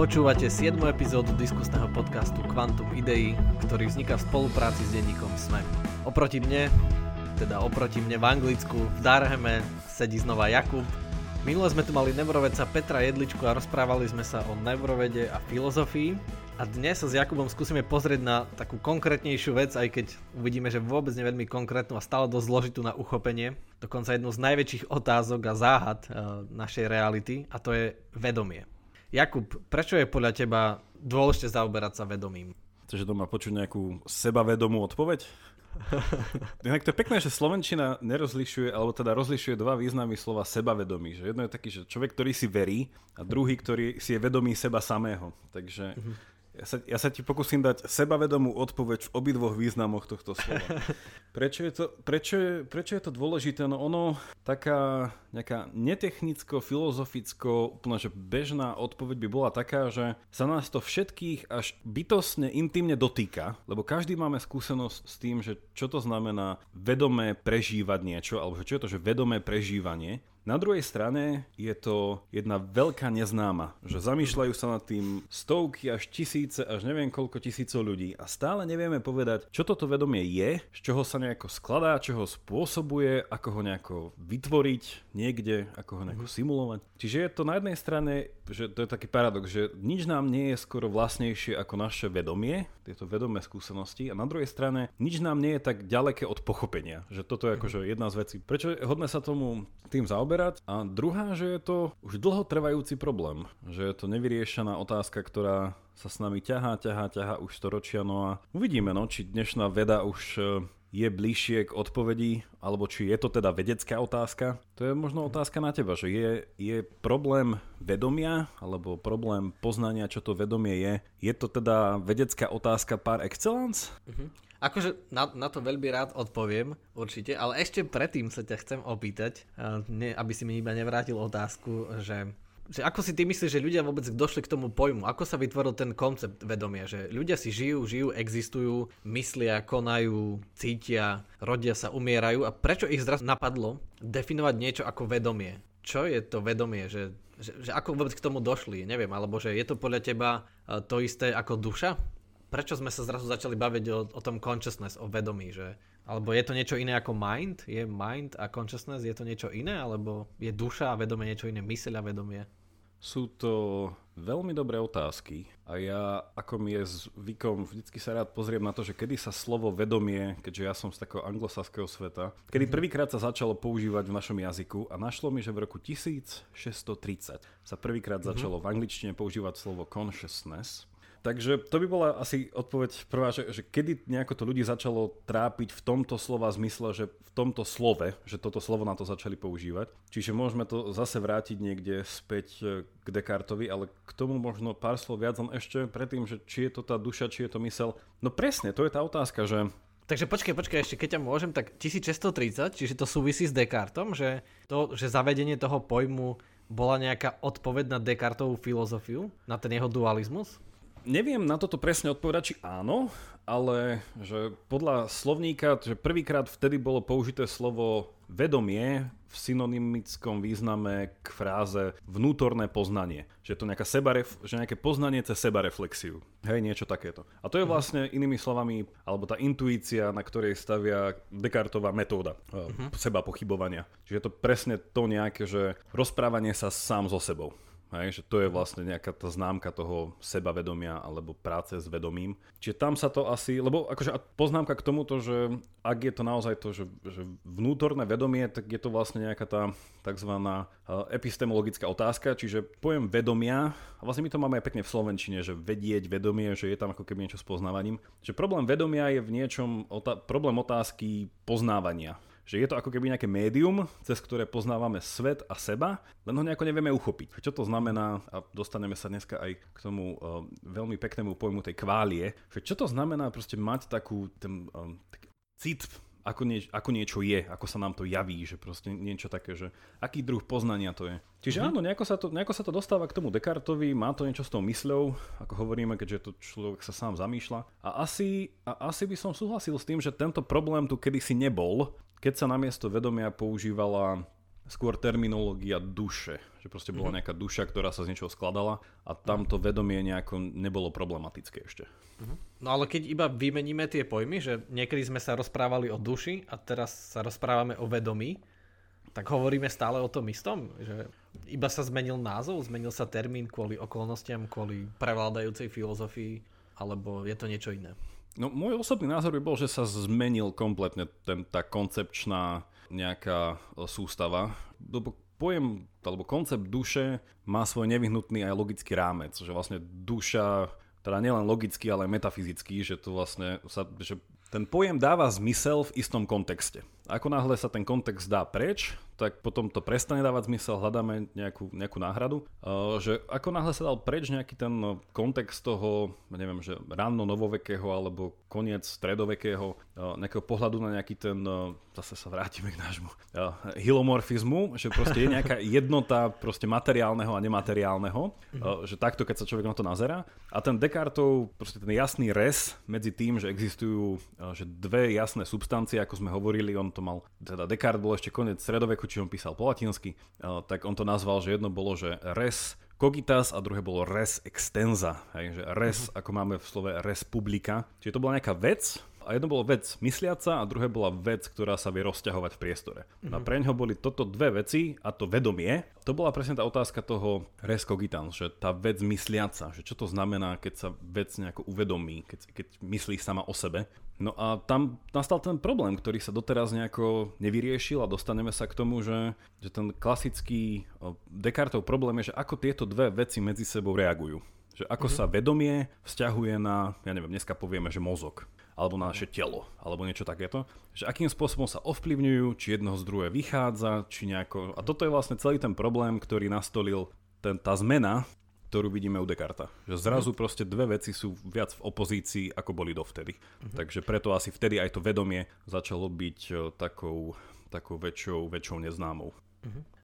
Počúvate 7. epizódu diskusného podcastu Quantum Idei, ktorý vzniká v spolupráci s denníkom Sme. Oproti mne v Anglicku, v Darheme, sedí znova Jakub. Minule sme tu mali neurovedca Petra Jedličku a rozprávali sme sa o neurovede a filozofii. A dnes sa s Jakubom skúsime pozrieť na takú konkrétnejšiu vec, aj keď uvidíme, že vôbec nie veľmi konkrétnu a stále dosť zložitú na uchopenie. Dokonca jednu z najväčších otázok a záhad našej reality, a to je vedomie. Jakub, prečo je podľa teba dôležité zaoberať sa vedomím? Chceš doma počuť nejakú sebavedomú odpoveď? Inak to je pekné, že slovenčina nerozlišuje, alebo teda rozlišuje dva významy slova sebavedomí. Že jedno je taký, že človek, ktorý si verí, a druhý, ktorý si je vedomý seba samého. Takže ja sa ti pokúsim dať sebavedomú odpoveď v obidvoch významoch tohto slova. Prečo je to dôležité? No ono, taká nejaká netechnicko-filozoficko úplne že bežná odpoveď by bola taká, že sa nás to všetkých až bytostne, intimne dotýka, lebo každý máme skúsenosť s tým, že čo to znamená vedomé prežívať niečo, alebo čo je to, že vedomé prežívanie. Na druhej strane je to jedna veľká neznáma, že zamýšľajú sa nad tým stovky až tisíce, až neviem koľko tisícov ľudí a stále nevieme povedať, čo toto vedomie je, z čoho sa nejako skladá, čo ho spôsobuje, ako ho nejako vytvoriť niekde, ako ho nejako simulovať. Čiže je to na jednej strane, že to je taký paradox, že nič nám nie je skoro vlastnejšie ako naše vedomie, tieto vedomé skúsenosti, a na druhej strane nič nám nie je tak ďaleké od pochopenia, že toto je akože jedna z vecí, prečo hodne sa tomu tým zaoberať. A druhá, že je to už dlhotrvajúci problém, že je to nevyriešená otázka, ktorá sa s nami ťahá už storočia, no a uvidíme, či dnešná veda už je bližšie k odpovedi, alebo či je to teda vedecká otázka. To je možno otázka na teba, že je problém vedomia, alebo problém poznania, čo to vedomie je. Je to teda vedecká otázka par excellence? Akože na to veľmi rád odpoviem, určite, ale ešte predtým sa ťa chcem opýtať, aby si mi iba nevrátil otázku, že ako si ty myslíš, že ľudia vôbec došli k tomu pojmu, ako sa vytvoril ten koncept vedomia, že ľudia si žijú, existujú, myslia, konajú, cítia, rodia sa, umierajú, a prečo ich zrazu napadlo definovať niečo ako vedomie? Čo je to vedomie, že ako vôbec k tomu došli, neviem, alebo že je to podľa teba to isté ako duša? Prečo sme sa zrazu začali baviť o tom consciousness, o vedomí, že? Alebo je to niečo iné ako mind? Je mind a consciousness, je to niečo iné? Alebo je duša a vedomie niečo iné, myseľ a vedomie? Sú to veľmi dobré otázky a ja, ako mi je zvykom, vždycky sa rád pozriem na to, že kedy sa slovo vedomie, keďže ja som z takého anglosaského sveta, kedy prvýkrát sa začalo používať v našom jazyku, a našlo mi, že v roku 1630 sa prvýkrát začalo v angličtine používať slovo consciousness. Takže to by bola asi odpoveď prvá, že kedy nejako to ľudí začalo trápiť v tomto slova zmysle, že v tomto slove, že toto slovo na to začali používať. Čiže môžeme to zase vrátiť niekde späť k Descartovi, ale k tomu možno pár slov viac len ešte predtým, že či je to tá duša, či je to myseľ. No presne, to je tá otázka, že... Takže počkaj ešte, keď ťa môžem, tak 1630, čiže to súvisí s Descartom, že zavedenie toho pojmu bola nejaká odpoveď na Descartovú filozofiu, na ten jeho dualizmus? Neviem na toto presne odpovedať, či áno, ale že podľa slovníka, že prvýkrát vtedy bolo použité slovo vedomie v synonymickom význame k fráze vnútorné poznanie. Že je to nejaké poznanie cez sebareflexiu. Hej, niečo takéto. A to je vlastne inými slovami, alebo tá intuícia, na ktorej stavia Descartová metóda seba pochybovania. Čiže je to presne to nejaké, že rozprávanie sa sám so sebou. Hej, že to je vlastne nejaká tá známka toho sebavedomia alebo práce s vedomím. Čiže tam sa to asi, lebo akože poznámka k tomuto, že ak je to naozaj to, že vnútorné vedomie, tak je to vlastne nejaká tá takzvaná epistemologická otázka, čiže pojem vedomia, a vlastne my to máme aj pekne v slovenčine, že vedieť, vedomie, že je tam ako keby niečo s poznávaním. Že problém vedomia je v niečom problém otázky poznávania. Že je to ako keby nejaké médium, cez ktoré poznávame svet a seba, len ho nejako nevieme uchopiť. Čo to znamená, a dostaneme sa dneska aj k tomu veľmi peknému pojmu tej kválie, že čo to znamená proste mať taký cit, ako niečo je, ako sa nám to javí, že proste niečo také, že aký druh poznania to je. Čiže áno, nejako sa to dostáva k tomu Descartovi, má to niečo s tou mysľou, ako hovoríme, keďže to človek sa sám zamýšľa. A asi by som súhlasil s tým, že tento problém tu kedysi nebol, keď sa namiesto vedomia používala skôr terminológia duše, že proste bola nejaká duša, ktorá sa z niečoho skladala a tamto vedomie nejako nebolo problematické ešte. No ale keď iba vymeníme tie pojmy, že niekedy sme sa rozprávali o duši a teraz sa rozprávame o vedomí, tak hovoríme stále o tom istom, že iba sa zmenil názov, zmenil sa termín kvôli okolnostiam, kvôli prevládajúcej filozofii, alebo je to niečo iné? No môj osobný názor by bol, že sa zmenil kompletne tá koncepčná nejaká sústava. Pojem alebo koncept duše má svoj nevyhnutný aj logický rámec, že vlastne duša, teda nielen logický, ale aj metafyzický, že to vlastne že ten pojem dáva zmysel v istom kontexte. Ako náhle sa ten kontext dá preč, tak potom to prestane dávať zmysel, hľadáme nejakú náhradu. Že ako náhle sa dal preč nejaký ten kontext toho, neviem, že ráno novovekého alebo koniec stredovekého nejakého pohľadu na nejaký ten, zase sa vrátime k nášmu hilomorfizmu, že proste je nejaká jednota proste materiálneho a nemateriálneho, že takto, keď sa človek na to nazerá. A ten Descartov, proste ten jasný rez medzi tým, že existujú že dve jasné substancie, ako sme hovorili, on to mal, teda Descartes bol ešte koniec stredoveku, či on písal po latinsky, tak on to nazval, že jedno bolo, že res cogitas a druhé bolo res extensa, hej, že res, ako máme v slove res publica, čiže to bola nejaká vec. A jedno bolo vec mysliaca a druhé bola vec, ktorá sa vie rozťahovať v priestore. A preňho boli toto dve veci a to vedomie. To bola presne tá otázka toho res cogitans, že tá vec mysliaca, že čo to znamená, keď sa vec nejako uvedomí, keď myslí sama o sebe. No a tam nastal ten problém, ktorý sa doteraz nejako nevyriešil a dostaneme sa k tomu, že ten klasický Descartov problém je, že ako tieto dve veci medzi sebou reagujú. Že ako sa vedomie vzťahuje na, ja neviem, dneska povieme, že mozog, alebo na naše telo, alebo niečo takéto. Že akým spôsobom sa ovplyvňujú, či jedno z druhé vychádza, či nejako... A toto je vlastne celý ten problém, ktorý nastolil tá zmena, ktorú vidíme u Descartes. Že zrazu proste dve veci sú viac v opozícii, ako boli dovtedy. Takže preto asi vtedy aj to vedomie začalo byť takou väčšou neznámou.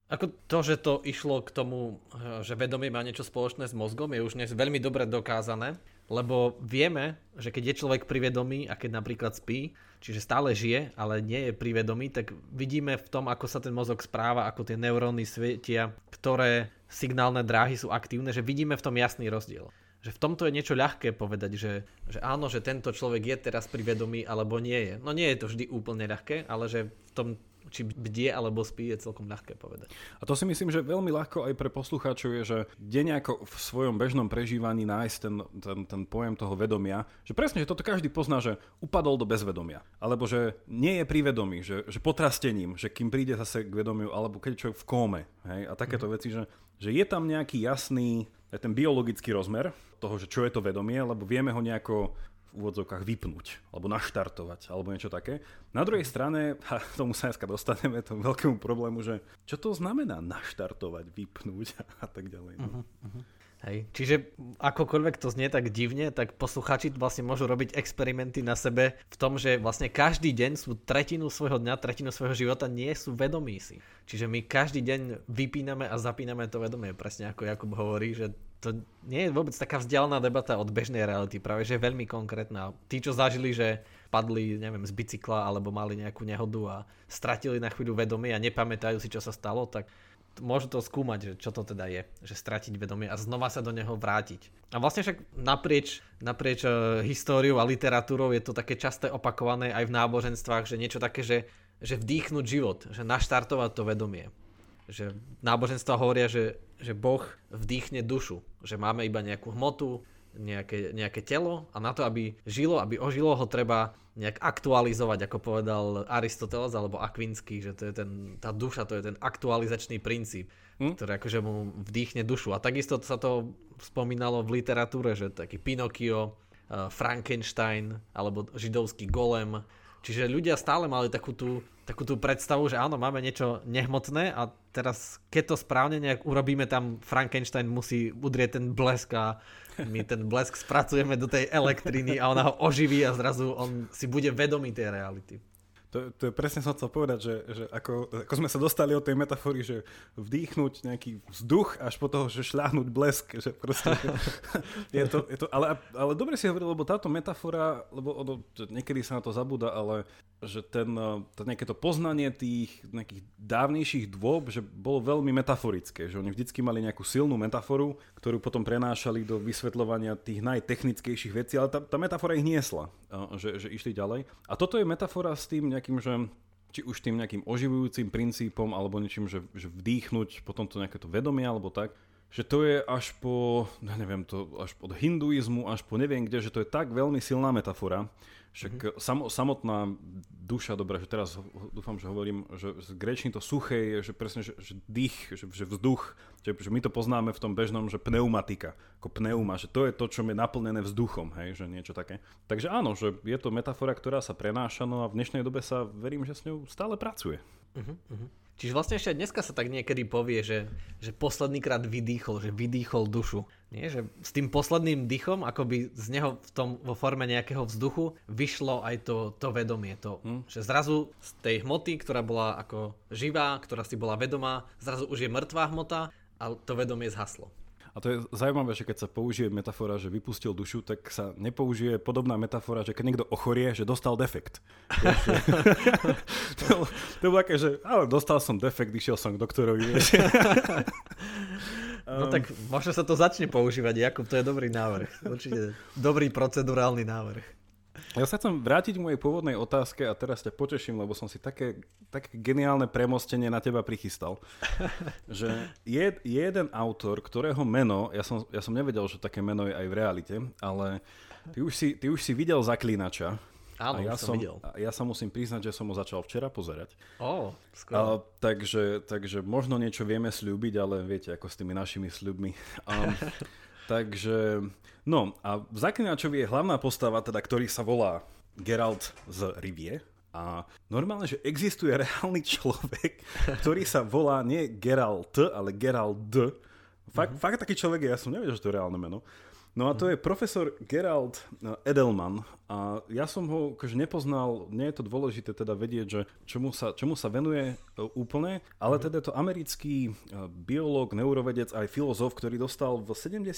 Ako to, že to išlo k tomu, že vedomie má niečo spoločné s mozgom, je už dnes veľmi dobre dokázané, lebo vieme, že keď je človek pri vedomí a keď napríklad spí, čiže stále žije, ale nie je pri vedomí, tak vidíme v tom, ako sa ten mozog správa, ako tie neuróny svietia, ktoré signálne dráhy sú aktívne, že vidíme v tom jasný rozdiel. Že v tomto je niečo ľahké povedať, že áno, že tento človek je teraz pri vedomí, alebo nie je. No nie je to vždy úplne ľahké, ale že v tom... či bdie alebo spí, je celkom ľahké povedať. A to si myslím, že veľmi ľahko aj pre poslucháčov je, že kde nejako v svojom bežnom prežívaní nájsť ten pojem toho vedomia, že presne, že toto každý pozná, že upadol do bezvedomia, alebo že nie je pri vedomí, že potrastením, že kým príde zase k vedomiu, alebo keď človek v kóme, hej, a takéto veci, že je tam nejaký jasný ten biologický rozmer toho, že čo je to vedomie, lebo vieme ho nejako v úvodzovkách vypnúť, alebo naštartovať, alebo niečo také. Na druhej strane, a tomu sa dneska dostaneme, tomu veľkému problému, že čo to znamená naštartovať, vypnúť a tak ďalej. Hej. Čiže akokoľvek to znie tak divne, tak poslucháči vlastne môžu robiť experimenty na sebe v tom, že vlastne každý deň sú tretinu svojho dňa, tretinu svojho života nie sú vedomí si. Čiže my každý deň vypíname a zapíname to vedomie, presne ako Jakub hovorí, že to nie je vôbec taká vzdialená debata od bežnej reality, práve že je veľmi konkrétna. Tí, čo zažili, že padli, neviem, z bicykla alebo mali nejakú nehodu a stratili na chvíľu vedomie a nepamätajú si, čo sa stalo, tak môžu to skúmať, že čo to teda je, že stratiť vedomie a znova sa do neho vrátiť. A vlastne však naprieč históriou a literatúrou je to také časté opakované aj v náboženstvách, že niečo také, že vdýchnuť život, že naštartovať to vedomie. Že náboženstva hovoria, že Boh vdýchne dušu, že máme iba nejakú hmotu, nejaké telo a na to, aby žilo, aby ožilo, ho treba nejak aktualizovať, ako povedal Aristoteles alebo Akvinský, že to je tá duša, to je ten aktualizačný princíp, ktorý akože mu vdýchne dušu. A takisto sa to spomínalo v literatúre, že taký Pinokio, Frankenstein alebo židovský golem. Čiže ľudia stále mali takú tú predstavu, že áno, máme niečo nehmotné a teraz, keď to správne nejak urobíme, tam Frankenstein musí udrieť ten blesk a my ten blesk spracujeme do tej elektriny a ona ho oživí a zrazu on si bude vedomý tej reality. To je presne som chcel povedať, že ako sme sa dostali od tej metafory, že vdýchnuť nejaký vzduch až po toho, že šľahnuť blesk. Že proste, je to, ale dobre si hovoril, lebo táto metafora, lebo niekedy sa na to zabúda, ale že nejaké to poznanie tých nejakých dávnejších dôb, že bolo veľmi metaforické, že oni vždycky mali nejakú silnú metaforu, ktorú potom prenášali do vysvetľovania tých najtechnickejších vecí, ale tá metafora ich niesla, že išli ďalej. A toto je metafora s tým nejakým, že či už tým nejakým oživujúcim princípom alebo niečím, že vdýchnuť potom to nejaké to vedomie alebo tak, že to je až po, neviem, to až od hinduizmu, až po neviem kde, že to je tak veľmi silná metafora, však samotná duša, dobrá, že teraz dúfam, že hovorím, že gréčne to suché je, že presne, že dých, že vzduch, že my to poznáme v tom bežnom, že pneumatika, ako pneuma, že to je to, čo je naplnené vzduchom, hej, že niečo také. Takže áno, že je to metafora, ktorá sa prenáša, no a v dnešnej dobe sa, verím, že s ňou stále pracuje. Čiže vlastne ešte dneska sa tak niekedy povie, že poslednýkrát vydýchol, že vydýchol dušu. Nie, že s tým posledným dýchom, akoby z neho v tom, vo forme nejakého vzduchu vyšlo aj to vedomie. Že zrazu z tej hmoty, ktorá bola ako živá, ktorá si bola vedomá, zrazu už je mŕtvá hmota a to vedomie zhaslo. A to je zaujímavé, že keď sa použije metafora, že vypustil dušu, tak sa nepoužije podobná metafora, že keď niekto ochorie, že dostal defekt. To bolo také, že ale dostal som defekt, išiel som k doktorovi. No tak možno sa to začne používať, Jakub, to je dobrý návrh. Určite dobrý procedurálny návrh. Ja sa chcem vrátiť k mojej pôvodnej otázke a teraz ťa poteším, lebo som si také geniálne premostenie na teba prichystal. Že je jeden autor, ktorého meno, ja som nevedel, že také meno je aj v realite, ale ty už si videl Zaklínača. Áno, ja som videl. Ja sa musím priznať, že som ho začal včera pozerať. Skoro. Takže možno niečo vieme sľúbiť, ale viete, ako s tými našimi sľubmi. Takže, no a v Zaklinačovi je hlavná postava, teda, ktorý sa volá Gerald z Rivie a normálne, že existuje reálny človek, ktorý sa volá nie Geralt, ale Gerald. Fakt taký človek je, ja som nevedel, že to je reálne meno. No a to je profesor Gerald Edelman a ja som ho akože nepoznal, nie je to dôležité teda vedieť, že čomu sa venuje úplne, ale teda je to americký biológ, neurovedec aj filozof, ktorý dostal v 72.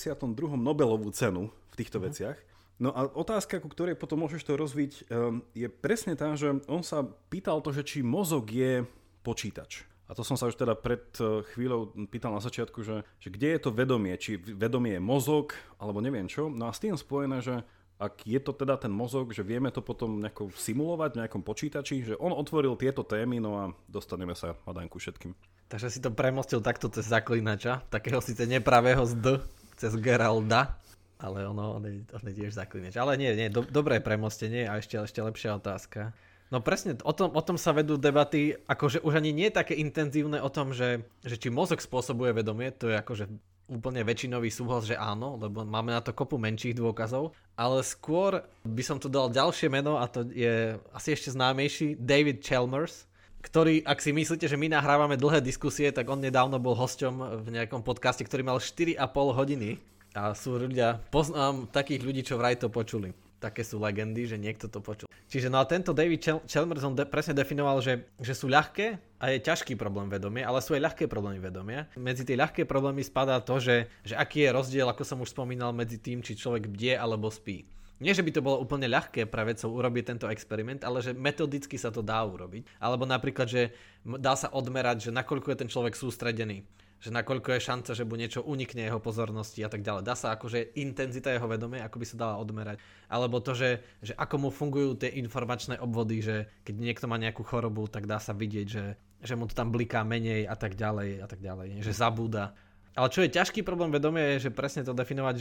Nobelovú cenu v týchto veciach. No a otázka, ku ktorej potom môžeš to rozviť, je presne tá, že on sa pýtal to, že či mozog je počítač. A to som sa už teda pred chvíľou pýtal na začiatku, že kde je to vedomie, či vedomie je mozog, alebo neviem čo. No a s tým spojené, že ak je to teda ten mozog, že vieme to potom nejako simulovať v nejakom počítači, že on otvoril tieto témy, no a dostaneme sa hádam ku všetkým. Takže si to premostil takto cez Zaklinača, takého síce nepravého z D, cez Geralda, ale on je tiež Zaklinač. Ale nie, dobré premostenie a ešte lepšia otázka. No presne, o tom sa vedú debaty, akože už ani nie je také intenzívne o tom, že či mozog spôsobuje vedomie, to je akože úplne väčšinový súhlas, že áno, lebo máme na to kopu menších dôkazov, ale skôr by som tu dal ďalšie meno a to je asi ešte známejší, David Chalmers, ktorý, ak si myslíte, že my nahrávame dlhé diskusie, tak on nedávno bol hosťom v nejakom podcaste, ktorý mal 4,5 hodiny a sú ľudia, poznám takých ľudí, čo vraj to počuli. Také sú legendy, že niekto to počul. Čiže no a tento David Chalmers presne definoval, že sú ľahké a je ťažký problém vedomia, ale sú aj ľahké problémy vedomia. Medzi tie ľahké problémy spadá to, že aký je rozdiel, ako som už spomínal, medzi tým, či človek bdie alebo spí. Nie, že by to bolo úplne ľahké pre vedcov urobiť tento experiment, ale že metodicky sa to dá urobiť. Alebo napríklad, že dá sa odmerať, že nakoľko je ten človek sústredený, že nakoľko je šanca, že mu niečo unikne jeho pozornosti a tak ďalej. Dá sa akože intenzita jeho vedomia, ako by sa dala odmerať. Alebo to, že ako mu fungujú tie informačné obvody, že keď niekto má nejakú chorobu, tak dá sa vidieť, že mu to tam bliká menej a tak ďalej. Že zabúda. Ale čo je ťažký problém vedomia je, že presne to definovať,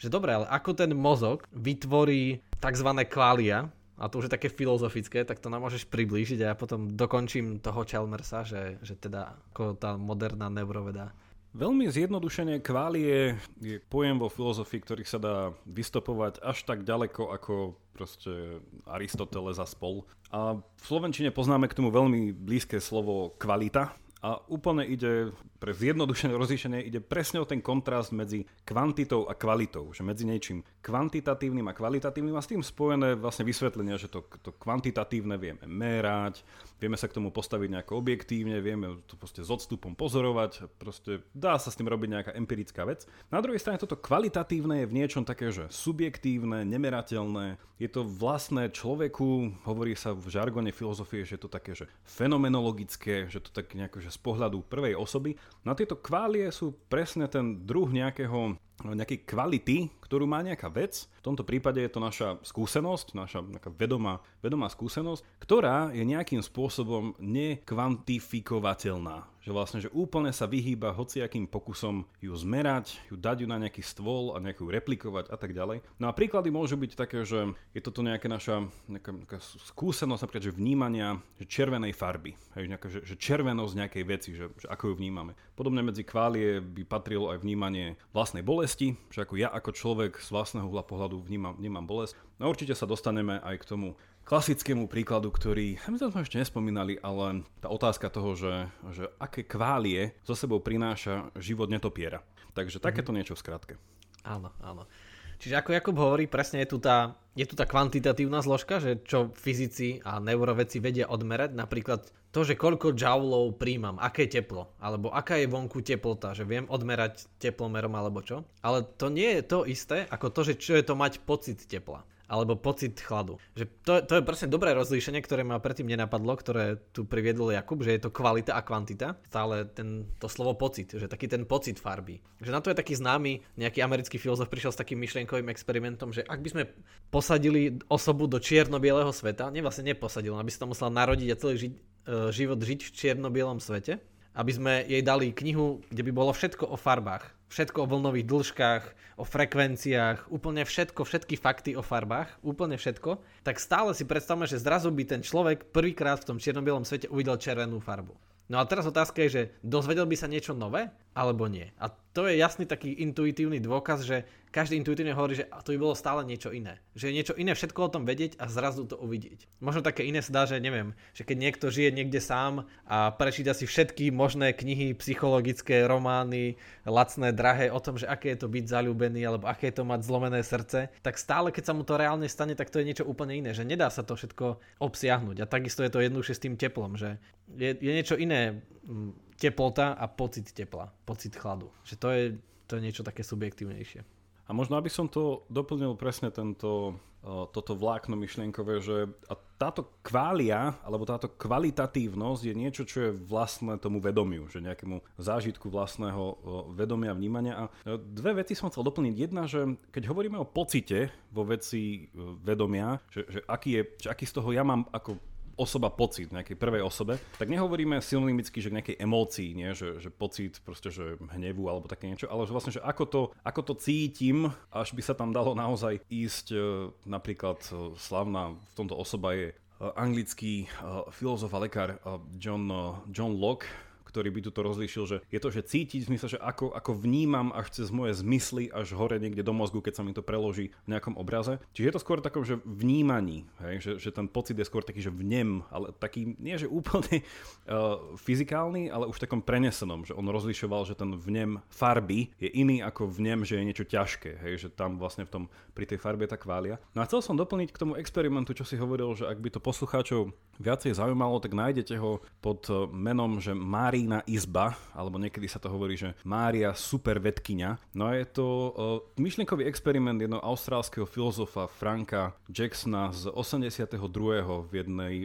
že dobre, ale ako ten mozog vytvorí tzv. Kvália, a to už je také filozofické, tak to nám môžeš priblížiť a ja potom dokončím toho Chalmersa, že teda ako tá moderná neuroveda. Veľmi zjednodušene kválie je pojem vo filozofii, ktorý sa dá vystopovať až tak ďaleko ako proste Aristoteles a spol. A v slovenčine poznáme k tomu veľmi blízke slovo kvalita. A úplne ide, pre zjednodušené rozlíšenie, ide presne o ten kontrast medzi kvantitou a kvalitou. Že medzi niečím kvantitatívnym a kvalitatívnym a s tým spojené vlastne vysvetlenia, že to kvantitatívne vieme merať, vieme sa k tomu postaviť nejako objektívne, vieme to proste s odstupom pozorovať, proste dá sa s tým robiť nejaká empirická vec. Na druhej strane toto kvalitatívne je v niečom také, že subjektívne, nemerateľné, je to vlastné človeku, hovorí sa v žargone filozofie, že je to také, že fenomenologické, že to tak nejako, že z pohľadu prvej osoby. Na tieto kválie sú presne ten druh nejakej kvality, ktorú má nejaká vec. V tomto prípade je to naša skúsenosť, naša vedomá skúsenosť, ktorá je nejakým spôsobom nekvantifikovateľná. Že vlastne, že úplne sa vyhýba hociakým pokusom ju zmerať, ju dať ju na nejaký stôl a nejakú replikovať a tak ďalej. No a príklady môžu byť také, že je toto nejaká naša nejaká skúsenosť, napríklad, že vnímania že červenej farby. Hej, že červenosť nejakej veci, že ako ju vnímame. Podobne medzi kválie by patrilo aj vnímanie vlastnej bolesti, že ako ja ako človek z vlastného uhla pohľadu vnímam bolesť. No určite sa dostaneme aj k tomu klasickému príkladu, ktorý my sme ešte nespomínali, ale tá otázka toho, že aké kválie so sebou prináša život netopiera. Takže takéto niečo v skratke. Áno, áno. Čiže ako Jakub hovorí, presne je tu tá kvantitatívna zložka, že čo fyzici a neuroveci vedia odmerať, napríklad to, že koľko joulov príjmam, aké teplo, alebo aká je vonku teplota, že viem odmerať teplomerom alebo čo. Ale to nie je to isté, ako to, že čo je to mať pocit tepla alebo pocit chladu. Že to je presne dobré rozlíšenie, ktoré ma predtým nenapadlo, ktoré tu priviedol Jakub, že je to kvalita a kvantita. Stále to slovo pocit, že taký ten pocit farby. Že na to je taký známy, nejaký americký filozof prišiel s takým myšlienkovým experimentom, že ak by sme posadili osobu do čierno-bieleho sveta, vlastne neposadili, aby sa to musela narodiť a celý život žiť v čierno-bielom svete, aby sme jej dali knihu, kde by bolo všetko o farbách. Všetko o vlnových dĺžkach, o frekvenciách, úplne všetko, všetky fakty o farbách, úplne všetko, tak stále si predstavme, že zrazu by ten človek prvýkrát v tom čierno-bielom svete uvidel červenú farbu. No a teraz otázka je, že dozvedel by sa niečo nové, alebo nie. A to je jasný taký intuitívny dôkaz, že každý intuitívne hovorí, že to by bolo stále niečo iné. Že je niečo iné všetko o tom vedieť a zrazu to uvidieť. Možno také iné sa dá, že neviem, že keď niekto žije niekde sám a prečíta si všetky možné knihy, psychologické, romány, lacné, drahé o tom, že aké je to byť zaľúbený alebo aké je to mať zlomené srdce, tak stále keď sa mu to reálne stane, tak to je niečo úplne iné, že nedá sa to všetko obsiahnuť. A takisto je to jednoduchšie s tým teplom, že je niečo iné teplota a pocit tepla, pocit chladu. Že to je niečo také subjektívnejšie. A možno, aby som to doplnil presne toto vlákno myšlienkové, že a táto kvália, alebo táto kvalitatívnosť je niečo, čo je vlastné tomu vedomiu, že nejakému zážitku vlastného vedomia, vnímania. A dve veci som chcel doplniť. Jedna, že keď hovoríme o pocite vo veci vedomia, že aký z toho ja mám ako osoba pocit, nejakej prvej osobe, tak nehovoríme synonymicky, že k nejakej emócii, nie? Že pocit proste, že hnevu alebo také niečo, ale že vlastne, že ako to cítim, až by sa tam dalo naozaj ísť, napríklad slavná v tomto osoba je anglický filozof a lekár John Locke, ktorý by tu to rozlíšil, že je to, že cítiť v zmysle, že ako vnímam až cez moje zmysly až hore niekde do mozgu, keď sa mi to preloží v nejakom obraze. Čiže je to skôr takom, že vnímaní, hej? Že ten pocit je skôr taký, že vnem, ale taký nie, že úplne fyzikálny, ale už takom prenesenom, že on rozlišoval, že ten vnem farby je iný ako vnem, že je niečo ťažké, hej? Že tam vlastne pri tej farbe tá kvália. No a chcel som doplniť k tomu experimentu, čo si hovoril, že ak by to poslucháčov viacej zaujímalo, tak nájdete ho pod menom, že Mári na izba, alebo niekedy sa to hovorí, že Mária super vedkyňa. No a je to myšlienkový experiment jedného austrálskeho filozofa Franka Jacksona z 82. v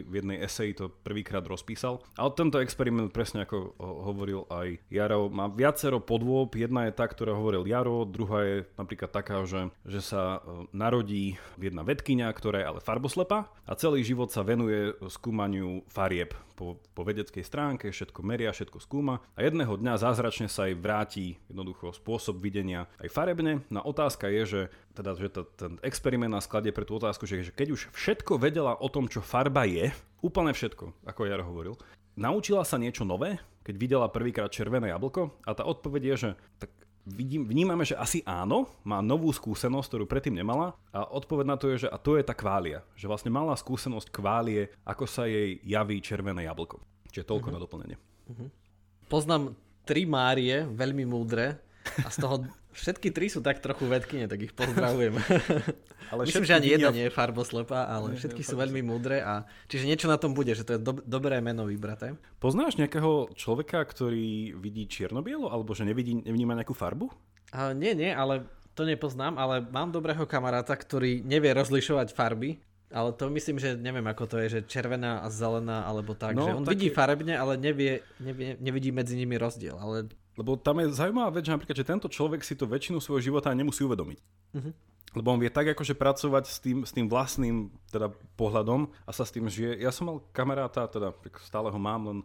jednej eseji to prvýkrát rozpísal. Ale tento experiment, presne ako hovoril aj Jaro, má viacero podôb. Jedna je tá, ktorá hovoril Jaro, druhá je napríklad taká, že sa narodí jedna vedkyňa, ktorá je ale farboslepá a celý život sa venuje skúmaniu farieb po vedeckej stránke, všetko meria, všetko skúma a jedného dňa zázračne sa jej vráti jednoducho spôsob videnia aj farebne. No otázka je, že ten experiment nás skladie pre tú otázku, že keď už všetko vedela o tom, čo farba je, úplne všetko, ako Jaro hovoril, naučila sa niečo nové, keď videla prvýkrát červené jablko? A tá odpoveď je, že tak vnímame, že asi áno, má novú skúsenosť, ktorú predtým nemala a odpoveď na to je, že a to je tá kvália, že vlastne mala skúsenosť kválie, ako sa jej javí červené jablko. Čiže toľko na doplnenie. poznám tri Márie, veľmi múdre, a z toho všetky tri sú tak trochu vedkyne, tak ich pozdravujem. Ale myslím, že ani jedna nie je farboslepá, ale nie, všetky sú veľmi múdre, a čiže niečo na tom bude, že to je dobré meno vybraté. Poznáš nejakého človeka, ktorý vidí čierno-bielo, alebo že nevníma nejakú farbu? Nie, ale to nepoznám, ale mám dobrého kamaráta, ktorý nevie rozlišovať farby. Ale to myslím, že neviem, ako to je, že červená a zelená, alebo tak. No, že on vidí farebne, ale nevidí medzi nimi rozdiel. Ale... Lebo tam je zaujímavá vec, že napríklad, že tento človek si to väčšinu svojho života nemusí uvedomiť. Uh-huh. Lebo on vie tak akože pracovať s tým vlastným teda pohľadom a sa s tým žije. Ja som mal kamaráta, teda stále ho mám, len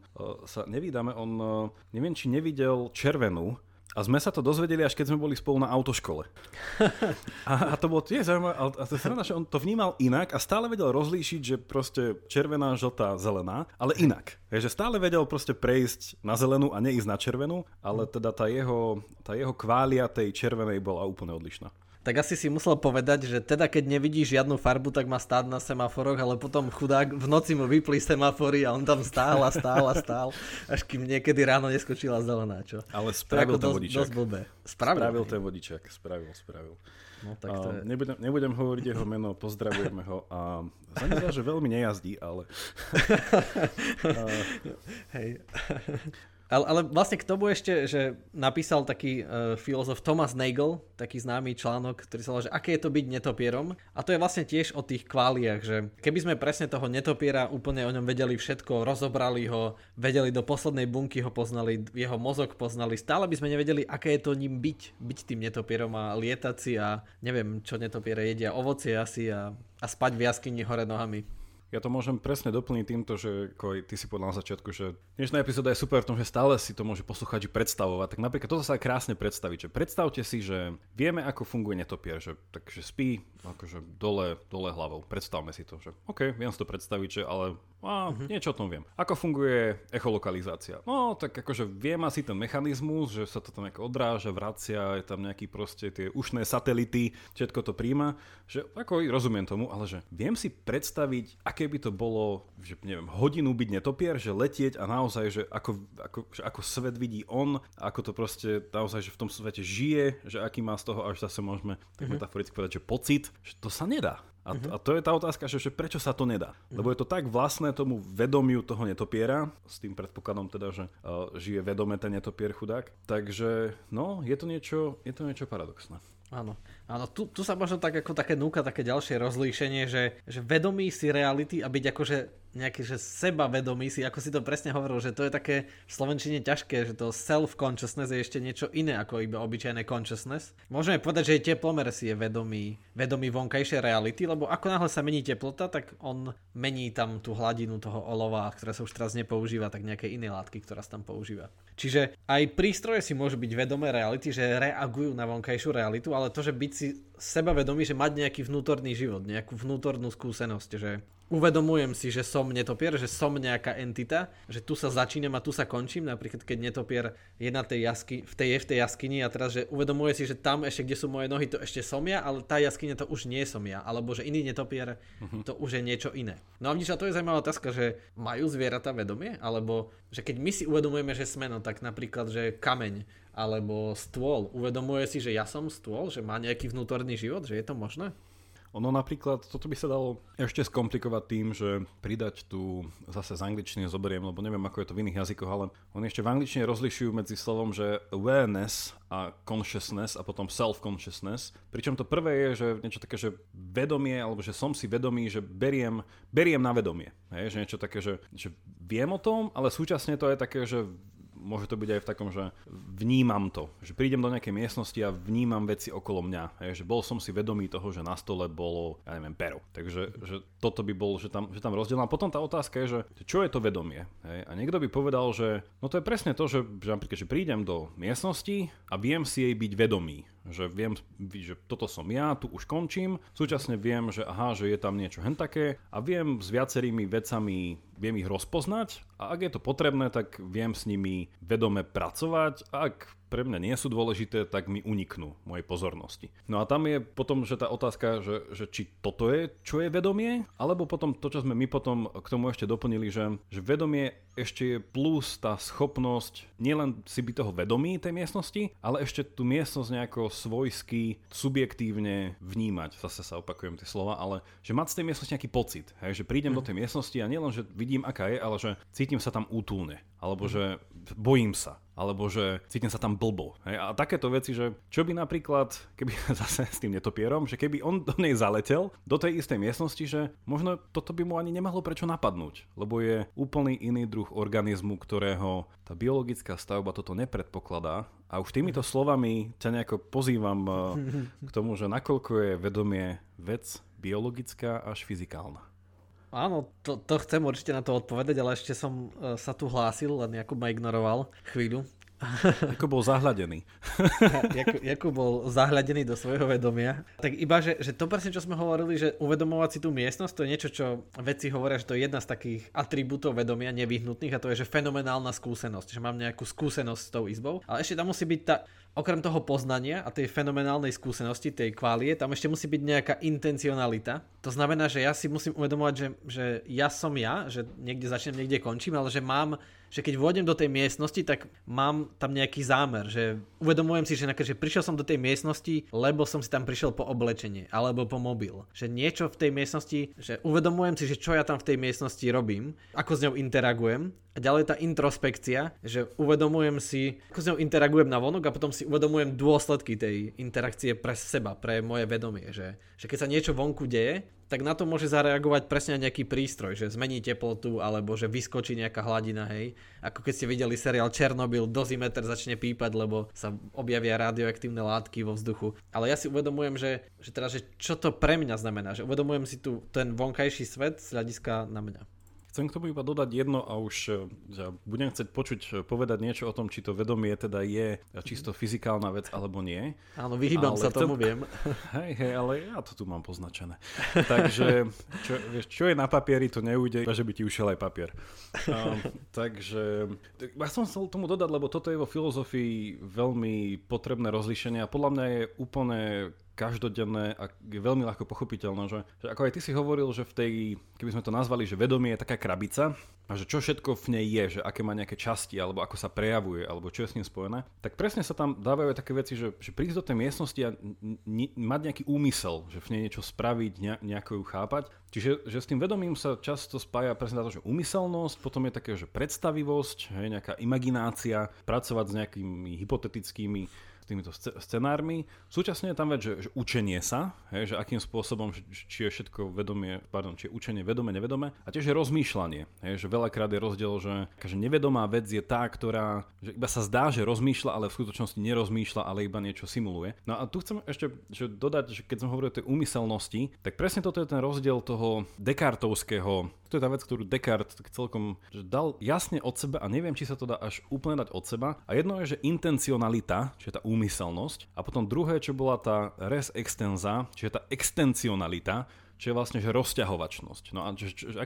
sa nevídame. On neviem, či nevidel červenú. A sme sa to dozvedeli, až keď sme boli spolu na autoškole. A to bolo tiež zaujímavé, ale to je sranda, že on to vnímal inak a stále vedel rozlíšiť, že proste červená, žltá, zelená, ale inak. Takže stále vedel proste prejsť na zelenú a neísť na červenú, ale teda tá jeho kvália tej červenej bola úplne odlišná. Tak asi si musel povedať, že teda keď nevidí žiadnu farbu, tak má stáť na semaforoch, ale potom chudák v noci mu vyplí semafory a on tam stál, až kým niekedy ráno neskočila zelená, čo? Ale spravil to vodičák. Spravil ten vodičák. No, tak to je... nebudem hovoriť jeho meno, pozdravujeme ho a znamená, že veľmi nejazdí, ale... Hej... Ale vlastne k tomu ešte, že napísal taký filozof Thomas Nagel, taký známy článok, ktorý sa volá, že aké je to byť netopierom. A to je vlastne tiež o tých kváliach, že keby sme presne toho netopiera úplne o ňom vedeli všetko, rozobrali ho, vedeli do poslednej bunky ho poznali, jeho mozog poznali, stále by sme nevedeli, aké je to ním byť tým netopierom a lietať si a neviem, čo netopiere jedia, ovocie asi a spať v jaskyni hore nohami. Ja to môžem presne doplniť týmto, že ako ty si povedal na začiatku, že dnešná epizóda je super v tom, že stále si to môže poslucháči predstavovať. Tak napríklad toto sa krásne predstaviť, že predstavte si, že vieme, ako funguje netopier, že takže spí akože dole hlavou. Predstavme si to, že OK, viem si to predstaviť, že ale niečo o tom viem. Ako funguje echolokalizácia? No, tak akože viem asi ten mechanizmus, že sa to tam nejak odráža, vracia, je tam nejaký proste tie ušné satelity, všetko to príjma, že ako rozumiem tomu, ale že viem si predstaviť, aké by to bolo, že neviem, hodinu byť netopier, že letieť a naozaj, že ako svet vidí on, ako to proste naozaj, že v tom svete žije, že aký má z toho, až zase môžeme tak metaforicky povedať, že pocit, že to sa nedá. A to je tá otázka, že prečo sa to nedá? Lebo je to tak vlastné tomu vedomiu toho netopiera, s tým predpokladom teda, že žije vedome ten netopier chudák. Takže no, je to niečo paradoxné. Áno, tu sa možno tak ako také núka, také ďalšie rozlíšenie, že vedomí si reality a byť akože nejaké, že sebavedomí si, ako si to presne hovoril, že to je také v slovenčine ťažké, že to self-consciousness je ešte niečo iné ako iba obyčajné consciousness. Môžeme povedať, že je teplomer si je vedomí vonkajšej reality, lebo ako náhle sa mení teplota, tak on mení tam tú hladinu toho olova, ktorá sa už teraz nepoužíva, tak nejaké iné látky, ktorá sa tam používa. Čiže aj prístroje si môžu byť vedomé reality, že reagujú na vonkajšiu realitu, ale to, že byť si sebavedomý, že mať nejaký vnútorný život, nejakú vnútornú skúsenosť, že uvedomujem si, že som netopier, že som nejaká entita, že tu sa začínam a tu sa končím, napríklad keď netopier je na tej v tej jaskyni a teraz, že uvedomuje si, že tam ešte, kde sú moje nohy, to ešte som ja, ale tá jaskyňa to už nie som ja, alebo že iný netopier to už je niečo iné. No a vidíš, a to je zaujímavá otázka, že majú zvieratá vedomie, alebo že keď my si uvedomujeme, že sme, no tak napríklad, že kameň alebo stôl. Uvedomuje si, že ja som stôl, že má nejaký vnútorný život, že je to možné? Ono napríklad, toto by sa dalo ešte skomplikovať tým, že pridať tu zase z angličtiny zoberiem, lebo neviem, ako je to v iných jazykoch, ale oni ešte v angličtine rozlišujú medzi slovom, že awareness a consciousness a potom self-consciousness. Pričom to prvé je, že niečo také, že vedomie, alebo že som si vedomý, že beriem na vedomie. Hej, že niečo také, že viem o tom, ale súčasne to je také, že môže to byť aj v takom, že vnímam to. Že prídem do nejakej miestnosti a vnímam veci okolo mňa. Hej, že bol som si vedomý toho, že na stole bolo, ja neviem, pero. Takže že toto by bol, že tam rozdiel. A potom tá otázka je, že čo je to vedomie? Hej, a niekto by povedal, že no to je presne to, že napríklad, že prídem do miestnosti a viem si jej byť vedomý. Že viem, že toto som ja, tu už končím. Súčasne viem, že aha, že je tam niečo hentaké a viem s viacerými vecami, viem ich rozpoznať a ak je to potrebné, tak viem s nimi vedome pracovať a ak pre mňa nie sú dôležité, tak mi uniknú mojej pozornosti. No a tam je potom, že tá otázka, že či toto je, čo je vedomie, alebo potom to, čo sme my potom k tomu ešte doplnili, že vedomie ešte je plus tá schopnosť nielen si byť toho vedomí tej miestnosti, ale ešte tú miestnosť nejako svojsky, subjektívne vnímať. Zase sa opakujem tie slova, ale že mať z tej miestnosti nejaký pocit, hej, že prídem do tej miestnosti a nielen, že vidím, aká je, ale že cítim sa tam útulne, alebo že bojím sa, alebo že cítim sa tam blbo. Hej? A takéto veci, že čo by napríklad, keby zase s tým netopierom, že keby on do nej zaletel, do tej istej miestnosti, že možno toto by mu ani nemalo prečo napadnúť, lebo je úplný iný druh organizmu, ktorého tá biologická stavba toto nepredpokladá. A už týmito slovami ťa nejako pozývam k tomu, že nakoľko je vedomie vec biologická až fyzikálna. Áno, to chcem určite na to odpovedať, ale ešte som sa tu hlásil, len Jakub ma ignoroval chvíľu. Jakub bol zahľadený. Jakub bol zahľadený do svojho vedomia. Tak iba, že to presne, čo sme hovorili, že uvedomovať si tú miestnosť, to je niečo, čo vedci hovoria, že to je jedna z takých atribútov vedomia nevyhnutných, a to je, že fenomenálna skúsenosť, že mám nejakú skúsenosť s tou izbou. Ale ešte tam musí byť tá... Okrem toho poznania a tej fenomenálnej skúsenosti, tej kválie, tam ešte musí byť nejaká intencionalita. To znamená, že ja si musím uvedomovať, že ja som ja, že niekde začnem, niekde končím, ale že mám, že keď vôjdem do tej miestnosti, tak mám tam nejaký zámer, že uvedomujem si, že prišiel som do tej miestnosti, lebo som si tam prišiel po oblečenie alebo po mobil. Že niečo v tej miestnosti, že uvedomujem si, že čo ja tam v tej miestnosti robím, ako s ňou interagujem. A ďalej tá introspekcia, že uvedomujem si, ako s ňou interagujem navonok, a potom si uvedomujem dôsledky tej interakcie pre seba, pre moje vedomie. Že keď sa niečo vonku deje, tak na to môže zareagovať presne nejaký prístroj, že zmení teplotu, alebo že vyskočí nejaká hladina, hej. Ako keď ste videli seriál Černobyl, dozimeter začne pípať, lebo sa objavia radioaktívne látky vo vzduchu. Ale ja si uvedomujem, že čo to pre mňa znamená, že uvedomujem si tu ten vonkajší svet z hľadiska na mňa. Chcem k tomu iba dodať jedno a už ja budem chcieť povedať niečo o tom, či to vedomie teda je čisto fyzikálna vec alebo nie. Áno, vyhýbam sa tomu, viem. Hej, ale ja to tu mám poznačené. Takže čo je na papieri, to neújde, že by ti ušiel aj papier. Takže ja som chcel tomu dodať, lebo toto je vo filozofii veľmi potrebné rozlíšenie a podľa mňa je úplne každodenné a je veľmi ľahko pochopiteľné, že ako aj ty si hovoril, že v tej, keby sme to nazvali, že vedomie je taká krabica a že čo všetko v nej je, že aké má nejaké časti, alebo ako sa prejavuje, alebo čo je s ním spojené, tak presne sa tam dávajú také veci, že prísť do tej miestnosti a mať nejaký úmysel, že v nej niečo spraviť, nejako ju chápať. Čiže že s tým vedomím sa často spája presne to, že úmyselnosť, potom je také, že predstavivosť, hej, nejaká imaginácia, pracovať s nejakými hypotetickými týmito scenármi. Súčasne je tam vec, že učenie sa, hej, že akým spôsobom, či je všetko či je učenie vedomé, nevedomé, a tiež je rozmýšľanie, hej, že veľakrát je rozdiel, že nevedomá vec je tá, ktorá že iba sa zdá, že rozmýšľa, ale v skutočnosti nerozmýšľa, ale iba niečo simuluje. No a tu chcem ešte dodať, že keď sme hovorili o tej úmyselnosti, tak presne toto je ten rozdiel toho Descartovského. To je tá vec, ktorú Descartes celkom dal jasne od seba a neviem, či sa to dá až úplne dať od seba. A jedno je, že intencionalita, čiže tá úmyselnosť, a potom druhé, čo bola tá res extensa, čiže tá extensionalita, čo je vlastne že rozťahovačnosť. No a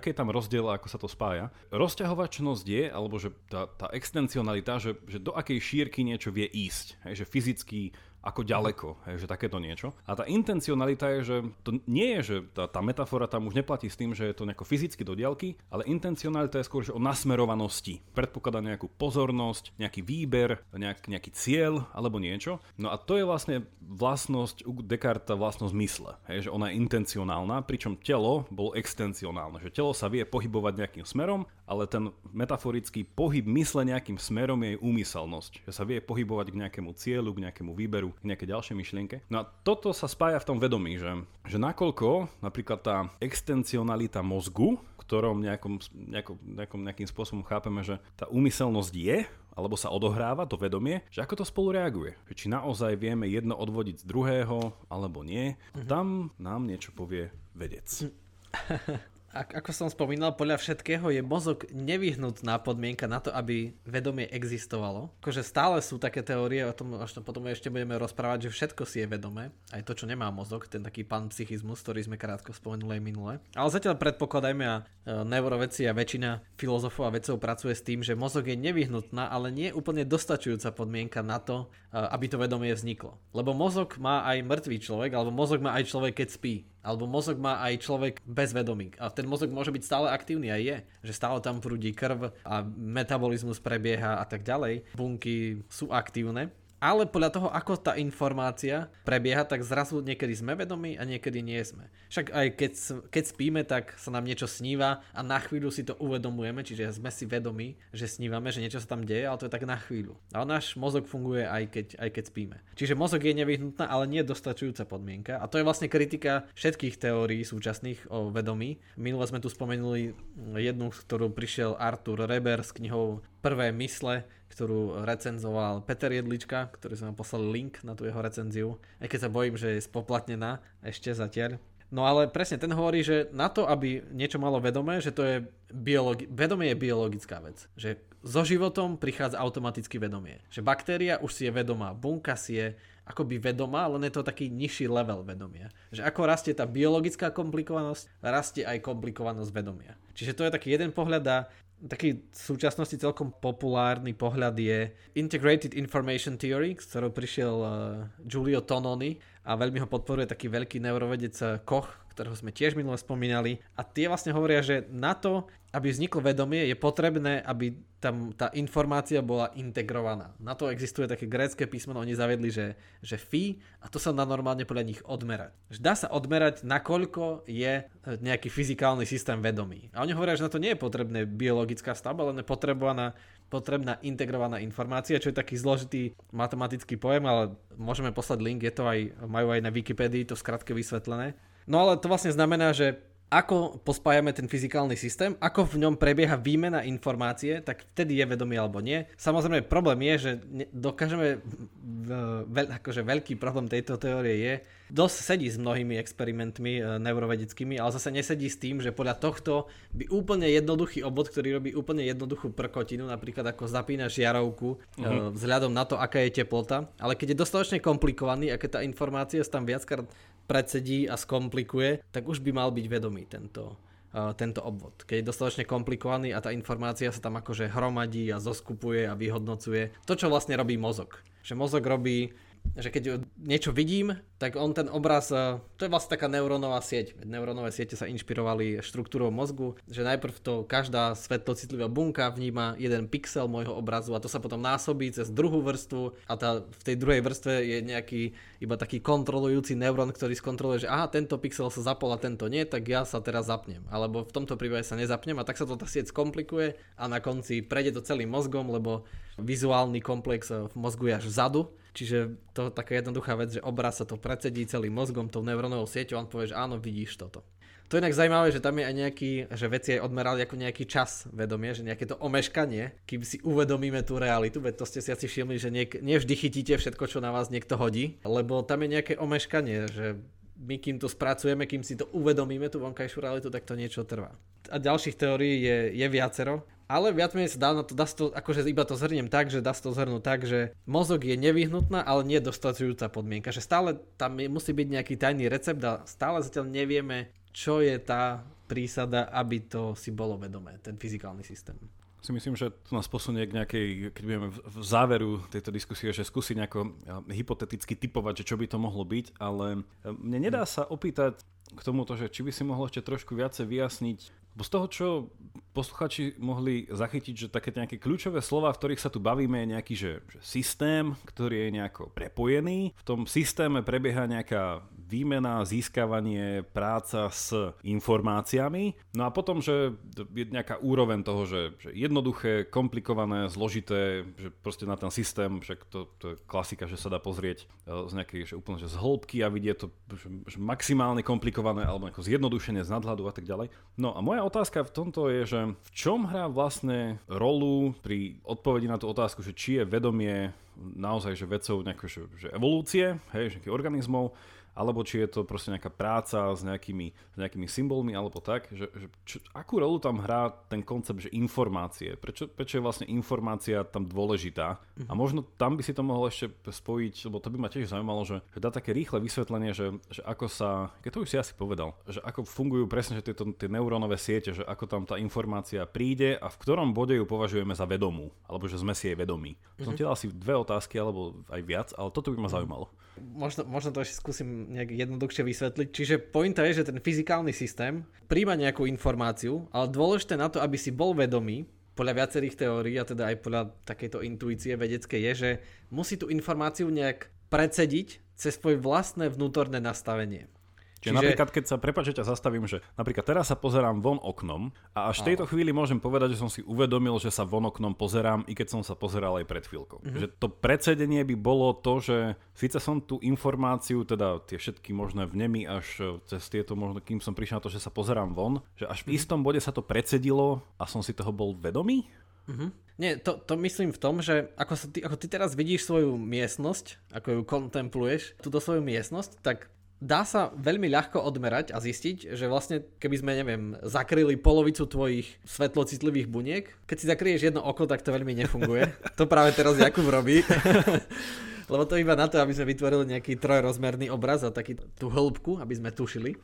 aký je tam rozdiel, ako sa to spája? Rozťahovačnosť je, alebo že tá extensionalita, že do akej šírky niečo vie ísť, hej, že fyzicky ako ďaleko, hej, že takéto niečo. A tá intencionalita je, že to nie je, že tá metafora tam už neplatí s tým, že je to nejako fyzicky do diaľky, ale intencionalita je skôr že o nasmerovanosti. Predpokladá nejakú pozornosť, nejaký výber, nejaký cieľ alebo niečo. No a to je vlastne vlastnosť u Descartes, vlastnosť mysle, hej, že ona je intencionálna, pričom telo bolo extensionálne, že telo sa vie pohybovať nejakým smerom, ale ten metaforický pohyb mysle nejakým smerom je jej úmyselnosť, že sa vie pohybovať k nejakému cieľu, k nejakému výberu, k nejakej ďalšej myšlienke. No a toto sa spája v tom vedomí, že nakoľko napríklad tá extensionalita mozgu, ktorom nejakým spôsobom chápeme, že tá úmyselnosť je, alebo sa odohráva to vedomie, že ako to spolu reaguje. Či naozaj vieme jedno odvodiť z druhého, alebo nie. Tam nám niečo povie vedec. Ako som spomínal, podľa všetkého je mozog nevyhnutná podmienka na to, aby vedomie existovalo. Akože stále sú také teórie, o tom až potom ešte budeme rozprávať, že všetko si je vedomé. Aj to, čo nemá mozog, ten taký panpsychizmus, ktorý sme krátko spomenuli aj minule. Ale zatiaľ predpokladajme, a neuroveci a väčšina filozofov a vedcov pracuje s tým, že mozog je nevyhnutná, ale nie úplne dostačujúca podmienka na to, aby to vedomie vzniklo. Lebo mozog má aj mŕtvý človek, alebo mozog má aj človek, keď spí. Alebo mozog má aj človek bez vedomí. A ten mozog môže byť stále aktívny aj je. Že stále tam prúdi krv a metabolizmus prebieha a tak ďalej. Bunky sú aktívne. Ale podľa toho, ako tá informácia prebieha, tak zrazu niekedy sme vedomí a niekedy nie sme. Však aj keď spíme, tak sa nám niečo sníva a na chvíľu si to uvedomujeme, čiže sme si vedomí, že snívame, že niečo sa tam deje, ale to je tak na chvíľu. Ale náš mozog funguje aj keď spíme. Čiže mozog je nevyhnutná, ale nie dostačujúca podmienka. A to je vlastne kritika všetkých teórií súčasných o vedomí. Minule sme tu spomenuli jednu, z ktorú prišiel Arthur Reber s knihou Prvé mysle, ktorú recenzoval Petr Jedlička, ktorý som vám poslal link na tú jeho recenziu, aj keď sa bojím, že je spoplatnená ešte zatiaľ. No ale presne, ten hovorí, že na to, aby niečo malo vedomé, že to je vedomie je biologická vec. Že so životom prichádza automaticky vedomie. Že baktéria už si je vedomá, bunka si je akoby vedomá, len je to taký nižší level vedomia. Že ako rastie tá biologická komplikovanosť, rastie aj komplikovanosť vedomia. Čiže to je taký jeden pohľad a taký v súčasnosti celkom populárny pohľad je Integrated Information Theory, s ktorou prišiel Giulio Tononi a veľmi ho podporuje taký veľký neurovedec Koch, ktorého sme tiež minule spomínali. A tie vlastne hovoria, že na to, aby vzniklo vedomie, je potrebné, aby tam tá informácia bola integrovaná. Na to existuje také grécke písmeno, oni zaviedli, že phi, a to sa dá normálne podľa nich odmerať. Dá sa odmerať, nakoľko je nejaký fyzikálny systém vedomí. A oni hovoria, že na to nie je potrebné biologická stavba, len je potrebná integrovaná informácia, čo je taký zložitý matematický pojem, ale môžeme poslať link, je to aj, majú aj na Wikipedii to skratke vysvetlené. No ale to vlastne znamená, že ako pospájame ten fyzikálny systém, ako v ňom prebieha výmena informácie, tak vtedy je vedomie alebo nie. Samozrejme problém je, že dokážeme, akože veľký problém tejto teórie je, dosť sedí s mnohými experimentmi neurovedeckými, ale zase nesedí s tým, že podľa tohto by úplne jednoduchý obvod, ktorý robí úplne jednoduchú prkotinu, napríklad ako zapínaš žiarovku vzhľadom na to, aká je teplota, ale keď je dostatočne komplikovaný a keď tá informácia sa tam viackrát predsedí a skomplikuje, tak už by mal byť vedomý tento obvod. Keď je dostatočne komplikovaný a tá informácia sa tam akože hromadí a zoskupuje a vyhodnocuje. To, čo vlastne robí mozog. Že mozog robí, že keď niečo vidím, tak on ten obraz, to je vlastne taká neurónová sieť. Neurónové siete sa inšpirovali štruktúrou mozgu, že najprv to každá svetlocitlivá bunka vníma jeden pixel môjho obrazu a to sa potom násobí cez druhú vrstvu a v tej druhej vrstve je nejaký iba taký kontrolujúci neurón, ktorý skontroluje, že aha, tento pixel sa zapol a tento nie, tak ja sa teraz zapnem. Alebo v tomto prípade sa nezapnem a tak sa to tá sieť skomplikuje a na konci prejde to celým mozgom, lebo vizuálny komplex v mozgu je až vzadu. Čiže to je taká jednoduchá vec, že obraz sa to predsedí celým mozgom, tou neurónovou sieťou a on povie, že áno, vidíš toto. To je inak zaujímavé, že tam je aj nejaký, že veci aj odmerali ako nejaký čas vedomie, že nejaké to omeškanie, kým si uvedomíme tú realitu, veď to ste si asi všimli, že nevždy chytíte všetko, čo na vás niekto hodí, lebo tam je nejaké omeškanie, že my kým to spracujeme, kým si to uvedomíme, tú vonkajšiu realitu, tak to niečo trvá. A ďalších teórií je viacero, ale viac menej sa dá sa to zhrnúť tak, že mozog je nevyhnutná, ale nie dostačujúca podmienka, že stále tam musí byť nejaký tajný recept a stále zatiaľ nevieme, čo je tá prísada, aby to si bolo vedomé, ten fyzikálny systém. Si myslím, že to nás posunie k nejakej, keď budeme v záveru tejto diskusie, že skúsi nejako hypoteticky typovať, že čo by to mohlo byť, ale mne nedá sa opýtať k tomuto, že či by si mohlo ešte trošku viacej vyjasniť, bo z toho, čo posluchači mohli zachytiť, že také nejaké kľúčové slova, v ktorých sa tu bavíme, je nejaký že systém, ktorý je nejako prepojený. V tom systéme prebieha nejaká výmena, získavanie, práca s informáciami. No a potom, že je nejaká úroveň toho, že jednoduché, komplikované, zložité, že proste na ten systém, však to je klasika, že sa dá pozrieť z nejakej, že úplne že z hĺbky a vidieť to že maximálne komplikované alebo nejako zjednodušenie z nadhľadu a tak ďalej. No a moja otázka v tomto je, že v čom hrá vlastne rolu pri odpovedi na tú otázku, že či je vedomie naozaj že vecou nejaké, že evolúcie, hej, nejakých organizmov, alebo či je to proste nejaká práca s nejakými symbolmi alebo tak, že akú rolu tam hrá ten koncept, že informácie, prečo je vlastne informácia tam dôležitá a možno tam by si to mohol ešte spojiť, lebo to by ma tiež zaujímalo, že dá také rýchle vysvetlenie, že ako sa, keď to už si asi povedal, že ako fungujú presne že tie neurónové siete, že ako tam tá informácia príde a v ktorom bode ju považujeme za vedomú, alebo že sme si jej vedomí. Som ti dal asi dve otázky alebo aj viac, ale toto by ma zaujímalo. Možno to ešte skúsim nejak jednoduchšie vysvetliť. Čiže pointa je, že ten fyzikálny systém príjma nejakú informáciu, ale dôležité na to, aby si bol vedomý, podľa viacerých teórií a teda aj podľa takejto intuície vedeckej je, že musí tú informáciu nejak predsediť cez svoje vlastné vnútorné nastavenie. Čiže napríklad, keď sa, prepáč, že ťa zastavím, že napríklad teraz sa pozerám von oknom a až v tejto chvíli môžem povedať, že som si uvedomil, že sa von oknom pozerám, i keď som sa pozeral aj pred chvíľkou. Mm-hmm. Že to predsedenie by bolo to, že síce som tú informáciu, teda tie všetky možné vnemy až cez tieto možno, kým som prišiel na to, že sa pozerám von, že až v istom bode sa to predsedilo a som si toho bol vedomý? Mm-hmm. Nie, to myslím v tom, že ako ty teraz vidíš svoju miestnosť, ako ju kontempluješ, túto svoju miestnosť, tak dá sa veľmi ľahko odmerať a zistiť, že vlastne keby sme, neviem, zakryli polovicu tvojich svetlocitlivých buniek, keď si zakryješ jedno oko, tak to veľmi nefunguje. To práve teraz Jakub robí. Lebo to iba na to, aby sme vytvorili nejaký trojrozmerný obraz a taký tú hĺbku, aby sme tušili,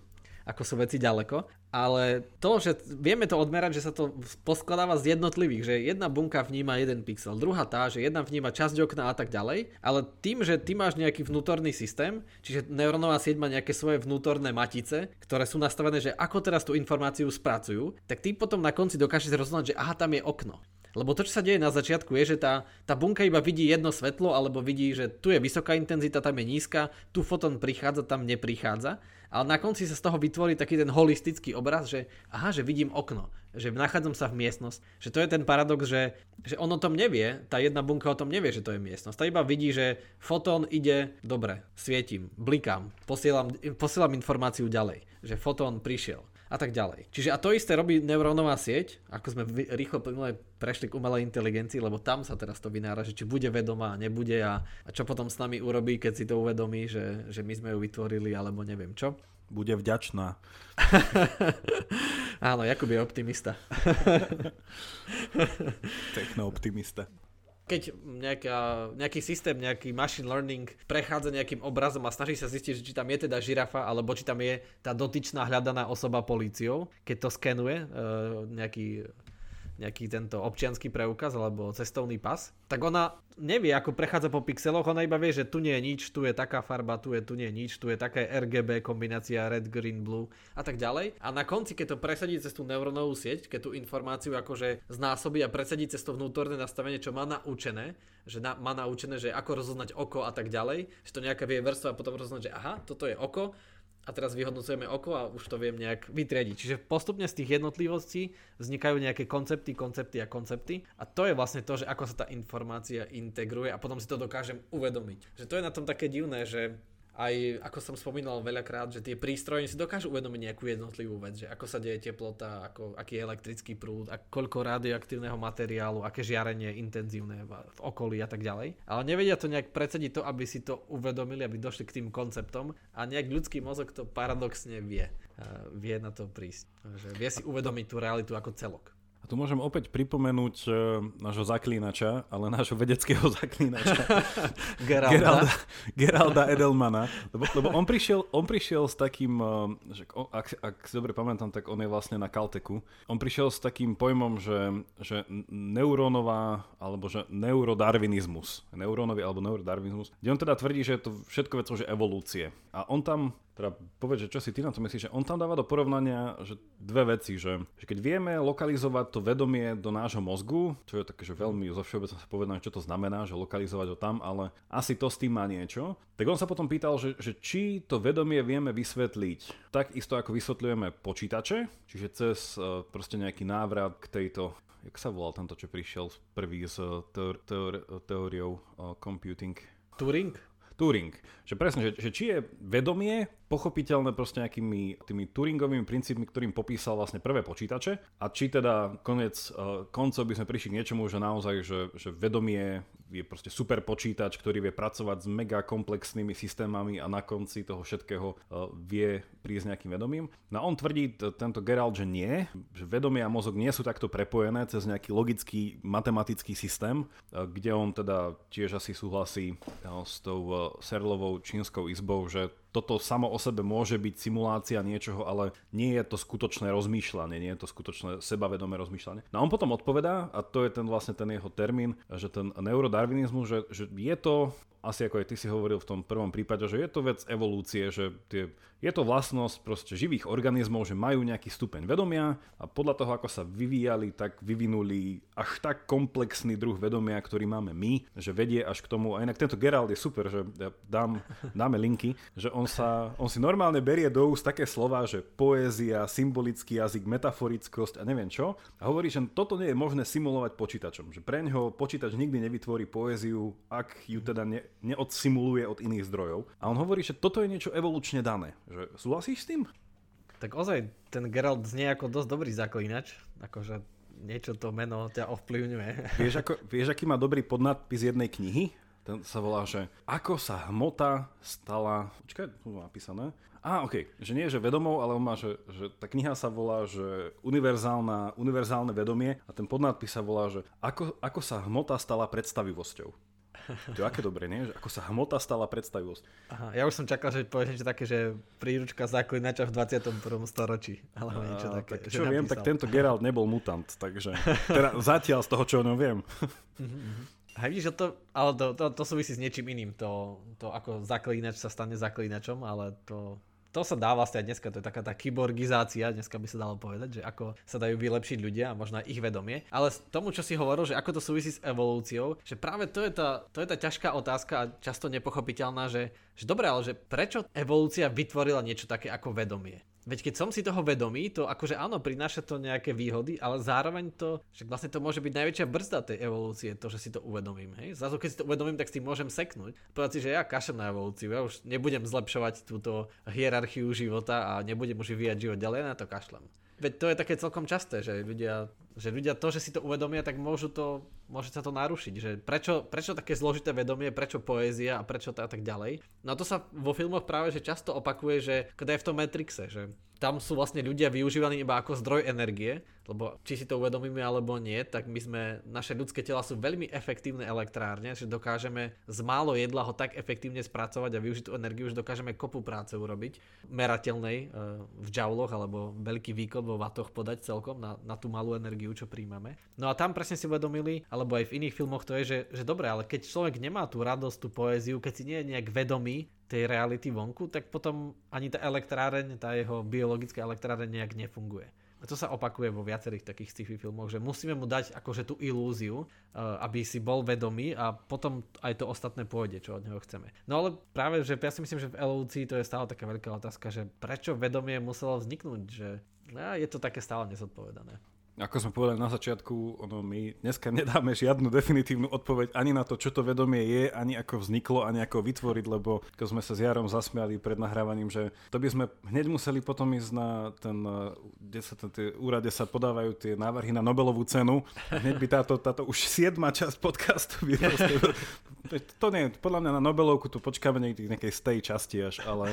ako sú veci ďaleko. Ale to, že vieme to odmerať, že sa to poskladáva z jednotlivých, že jedna bunka vníma jeden pixel, druhá tá, že jedna vníma časť okna a tak ďalej. Ale tým, že ty máš nejaký vnútorný systém, čiže neurónová sieť má nejaké svoje vnútorné matice, ktoré sú nastavené, že ako teraz tú informáciu spracujú, tak ty potom na konci dokážeš rozhodnúť, že aha, tam je okno. Lebo to, čo sa deje na začiatku, je, že tá bunka iba vidí jedno svetlo, alebo vidí, že tu je vysoká intenzita, tam je nízka, tu foton prichádza, tam neprichádza. Ale na konci sa z toho vytvorí taký ten holistický obraz, že aha, že vidím okno, že nachádzam sa v miestnosti. Že to je ten paradox, že on o tom nevie, tá jedna bunka o tom nevie, že to je miestnosť. Tá iba vidí, že fotón ide, dobre, svietim, blikám, posielam informáciu ďalej, že fotón prišiel. A tak ďalej. Čiže a to isté robí neurónová sieť, ako sme rýchlo prešli k umelej inteligencii, lebo tam sa teraz to vynára, že či bude vedomá, nebude a čo potom s nami urobí, keď si to uvedomí, že my sme ju vytvorili, alebo neviem čo. Bude vďačná. Áno, Jakub je optimista. Techno-optimista. Keď nejaký systém, nejaký machine learning prechádza nejakým obrazom a snaží sa zistiť, či tam je teda žirafa, alebo či tam je tá dotyčná hľadaná osoba políciou, keď to skenuje nejaký tento občiansky preukaz alebo cestovný pas, tak ona nevie, ako prechádza po pixeloch, ona iba vie, že tu nie je nič, tu je taká farba, tu nie je nič, tu je také RGB kombinácia red, green, blue a tak ďalej. A na konci, keď to presadí cez tú neurónovú sieť, keď tú informáciu akože znásobí a presadí cez to vnútorné nastavenie, čo má naučené, že ako rozoznať oko a tak ďalej, že to nejaká vie vrstva a potom rozoznať, že aha, toto je oko, a teraz vyhodnocujeme oko a už to viem nejak vytriediť. Čiže postupne z tých jednotlivostí vznikajú nejaké koncepty. A to je vlastne to, že ako sa tá informácia integruje a potom si to dokážem uvedomiť. Že to je na tom také divné, že aj ako som spomínal veľakrát, že tie prístroje si dokážu uvedomiť nejakú jednotlivú vec, že ako sa deje teplota, aký je elektrický prúd, koľko radioaktívneho materiálu, aké žiarenie intenzívne v okolí a tak ďalej. Ale nevedia to nejak predsediť to, aby si to uvedomili, aby došli k tým konceptom a nejak ľudský mozog to paradoxne vie. Vie na to prísť. Že vie si uvedomiť tú realitu ako celok. A tu môžem opäť pripomenúť nášho zaklínača, ale nášho vedeckého zaklínača. Geralda Edelmana. Lebo on prišiel s takým, že ak si dobre pamätám, tak on je vlastne na Caltechu. On prišiel s takým pojmom, že neurónová, alebo že neurodarwinizmus. Kde on teda tvrdí, že je to všetko vecou, že evolúcie. A on tam teda povedz, že čo si ty na to myslíš, že on tam dáva do porovnania že dve veci, že keď vieme lokalizovať to vedomie do nášho mozgu, čo je také, že veľmi zo všeobecne sa povedané, čo to znamená, že lokalizovať ho tam, ale asi to s tým má niečo, tak on sa potom pýtal, že či to vedomie vieme vysvetliť tak isto, ako vysvetľujeme počítače, čiže cez proste nejaký návrat k tejto, jak sa volal tamto, čo prišiel prvý s teóriou computing? Turing. Že presne, že či je vedomie pochopiteľné proste nejakými tými Turingovými princípmi, ktorým popísal vlastne prvé počítače a či teda koncov by sme prišli k niečomu, že naozaj, že vedomie je proste super počítač, ktorý vie pracovať s mega komplexnými systémami a na konci toho všetkého vie prísť nejakým vedomím. No a on tvrdí, tento Gerald, že nie, že vedomie a mozog nie sú takto prepojené cez nejaký logický matematický systém, kde on teda tiež asi súhlasí s tou Searlovou čínskou izbou, že toto samo o sebe môže byť simulácia niečoho, ale nie je to skutočné rozmýšľanie, nie je to skutočné sebavedomé rozmýšľanie. No a on potom odpovedá, a to je ten vlastne ten jeho termín, že ten neurodarvinizmus, že je to, asi ako aj ty si hovoril v tom prvom prípade, že je to vec evolúcie, že je to vlastnosť proste živých organizmov, že majú nejaký stupeň vedomia a podľa toho, ako sa vyvíjali, tak vyvinuli až tak komplexný druh vedomia, ktorý máme my, že vedie až k tomu, a inak tento Gerald je super, že dáme linky, že on si normálne berie do úst také slova, že poézia, symbolický jazyk, metaforickosť a neviem čo. A hovorí, že toto nie je možné simulovať počítačom. Že preňho počítač nikdy nevytvorí poéziu, ak ju teda neodsimuluje od iných zdrojov. A on hovorí, že toto je niečo evolučne dané. Že súhlasíš s tým? Tak ozaj, ten Gerald znie ako dosť dobrý zaklínač. Akože niečo to meno ťa ovplyvňuje. Vieš, aký má dobrý podnadpis jednej knihy? Ten sa volá, že ako sa hmota stala... Počkaj, tu mám napísané. Že nie je, že vedomou, ale on má, že tá kniha sa volá, že univerzálne vedomie a ten podnadpis sa volá, že ako sa hmota stala predstavivosťou. To je aké dobre, nie? Že ako sa hmota stala predstavivosť. Aha, ja už som čakal, že povieš niečo také, že príručka zaklinača v 21. storočí. Alebo niečo také. Tak, čo viem, tak tento Gerald nebol mutant, takže teda zatiaľ z toho, čo o ňom viem. A vidíš, že to súvisí s niečím iným. To ako zaklinač sa stane zaklinačom, ale to sa dá vlastne aj dneska, to je taká tá kyborgizácia, dneska by sa dalo povedať, že ako sa dajú vylepšiť ľudia a možno aj ich vedomie. Ale z tomu, čo si hovoril, že ako to súvisí s evolúciou, že práve to je tá ťažká otázka a často nepochopiteľná, že dobré, ale že prečo evolúcia vytvorila niečo také ako vedomie? Veď keď som si toho vedomý, to akože áno, prináša to nejaké výhody, ale zároveň to, že vlastne to môže byť najväčšia brzda tej evolúcie, to, že si to uvedomím, hej? Zrazu keď si to uvedomím, tak si môžem seknúť. Povedať si, že ja kašem na evolúciu, ja už nebudem zlepšovať túto hierarchiu života a nebudem už vyvíjať život ďalej, ja na to kašlem. Veď to je také celkom časté, že ľudia to, že si to uvedomia, tak môže sa to narušiť. Že prečo také zložité vedomie, prečo poézia a prečo to a tak ďalej. No a to sa vo filmoch práve že často opakuje, že keď je v tom Matrixe, že tam sú vlastne ľudia využívaní iba ako zdroj energie, lebo či si to uvedomíme alebo nie, tak naše ľudské tela sú veľmi efektívne elektrárne, že dokážeme z málo jedla ho tak efektívne spracovať a využiť tú energiu, že dokážeme kopu práce urobiť, merateľnej v džauloch alebo veľký výkon vo vatoch podať celkom na tú malú energiu, čo príjmame. No a tam presne si uvedomili, alebo aj v iných filmoch to je, že dobre, ale keď človek nemá tú radosť, tú poéziu, keď si nie je nejak vedomý tej reality vonku, tak potom ani tá elektráreň, tá jeho biologická elektráreň nejak nefunguje. A to sa opakuje vo viacerých takých sci-fi filmoch, že musíme mu dať akože tú ilúziu, aby si bol vedomý a potom aj to ostatné pôjde, čo od neho chceme. No ale práve, že ja si myslím, že v evolúcii to je stále taká veľká otázka, že prečo vedomie muselo vzniknúť, že je to také stále nezodpovedané. Ako sme povedali na začiatku, my dneska nedáme žiadnu definitívnu odpoveď ani na to, čo to vedomie je, ani ako vzniklo, ani ako vytvoriť, lebo keď sme sa s Jarom zasmiali pred nahrávaním, že to by sme hneď museli potom ísť na ten, tie úrade sa podávajú tie návrhy na Nobelovú cenu, hneď by táto už 7. časť podcastu by to nie, podľa mňa na Nobelovku tu počkáme nejakej z tej časti až, ale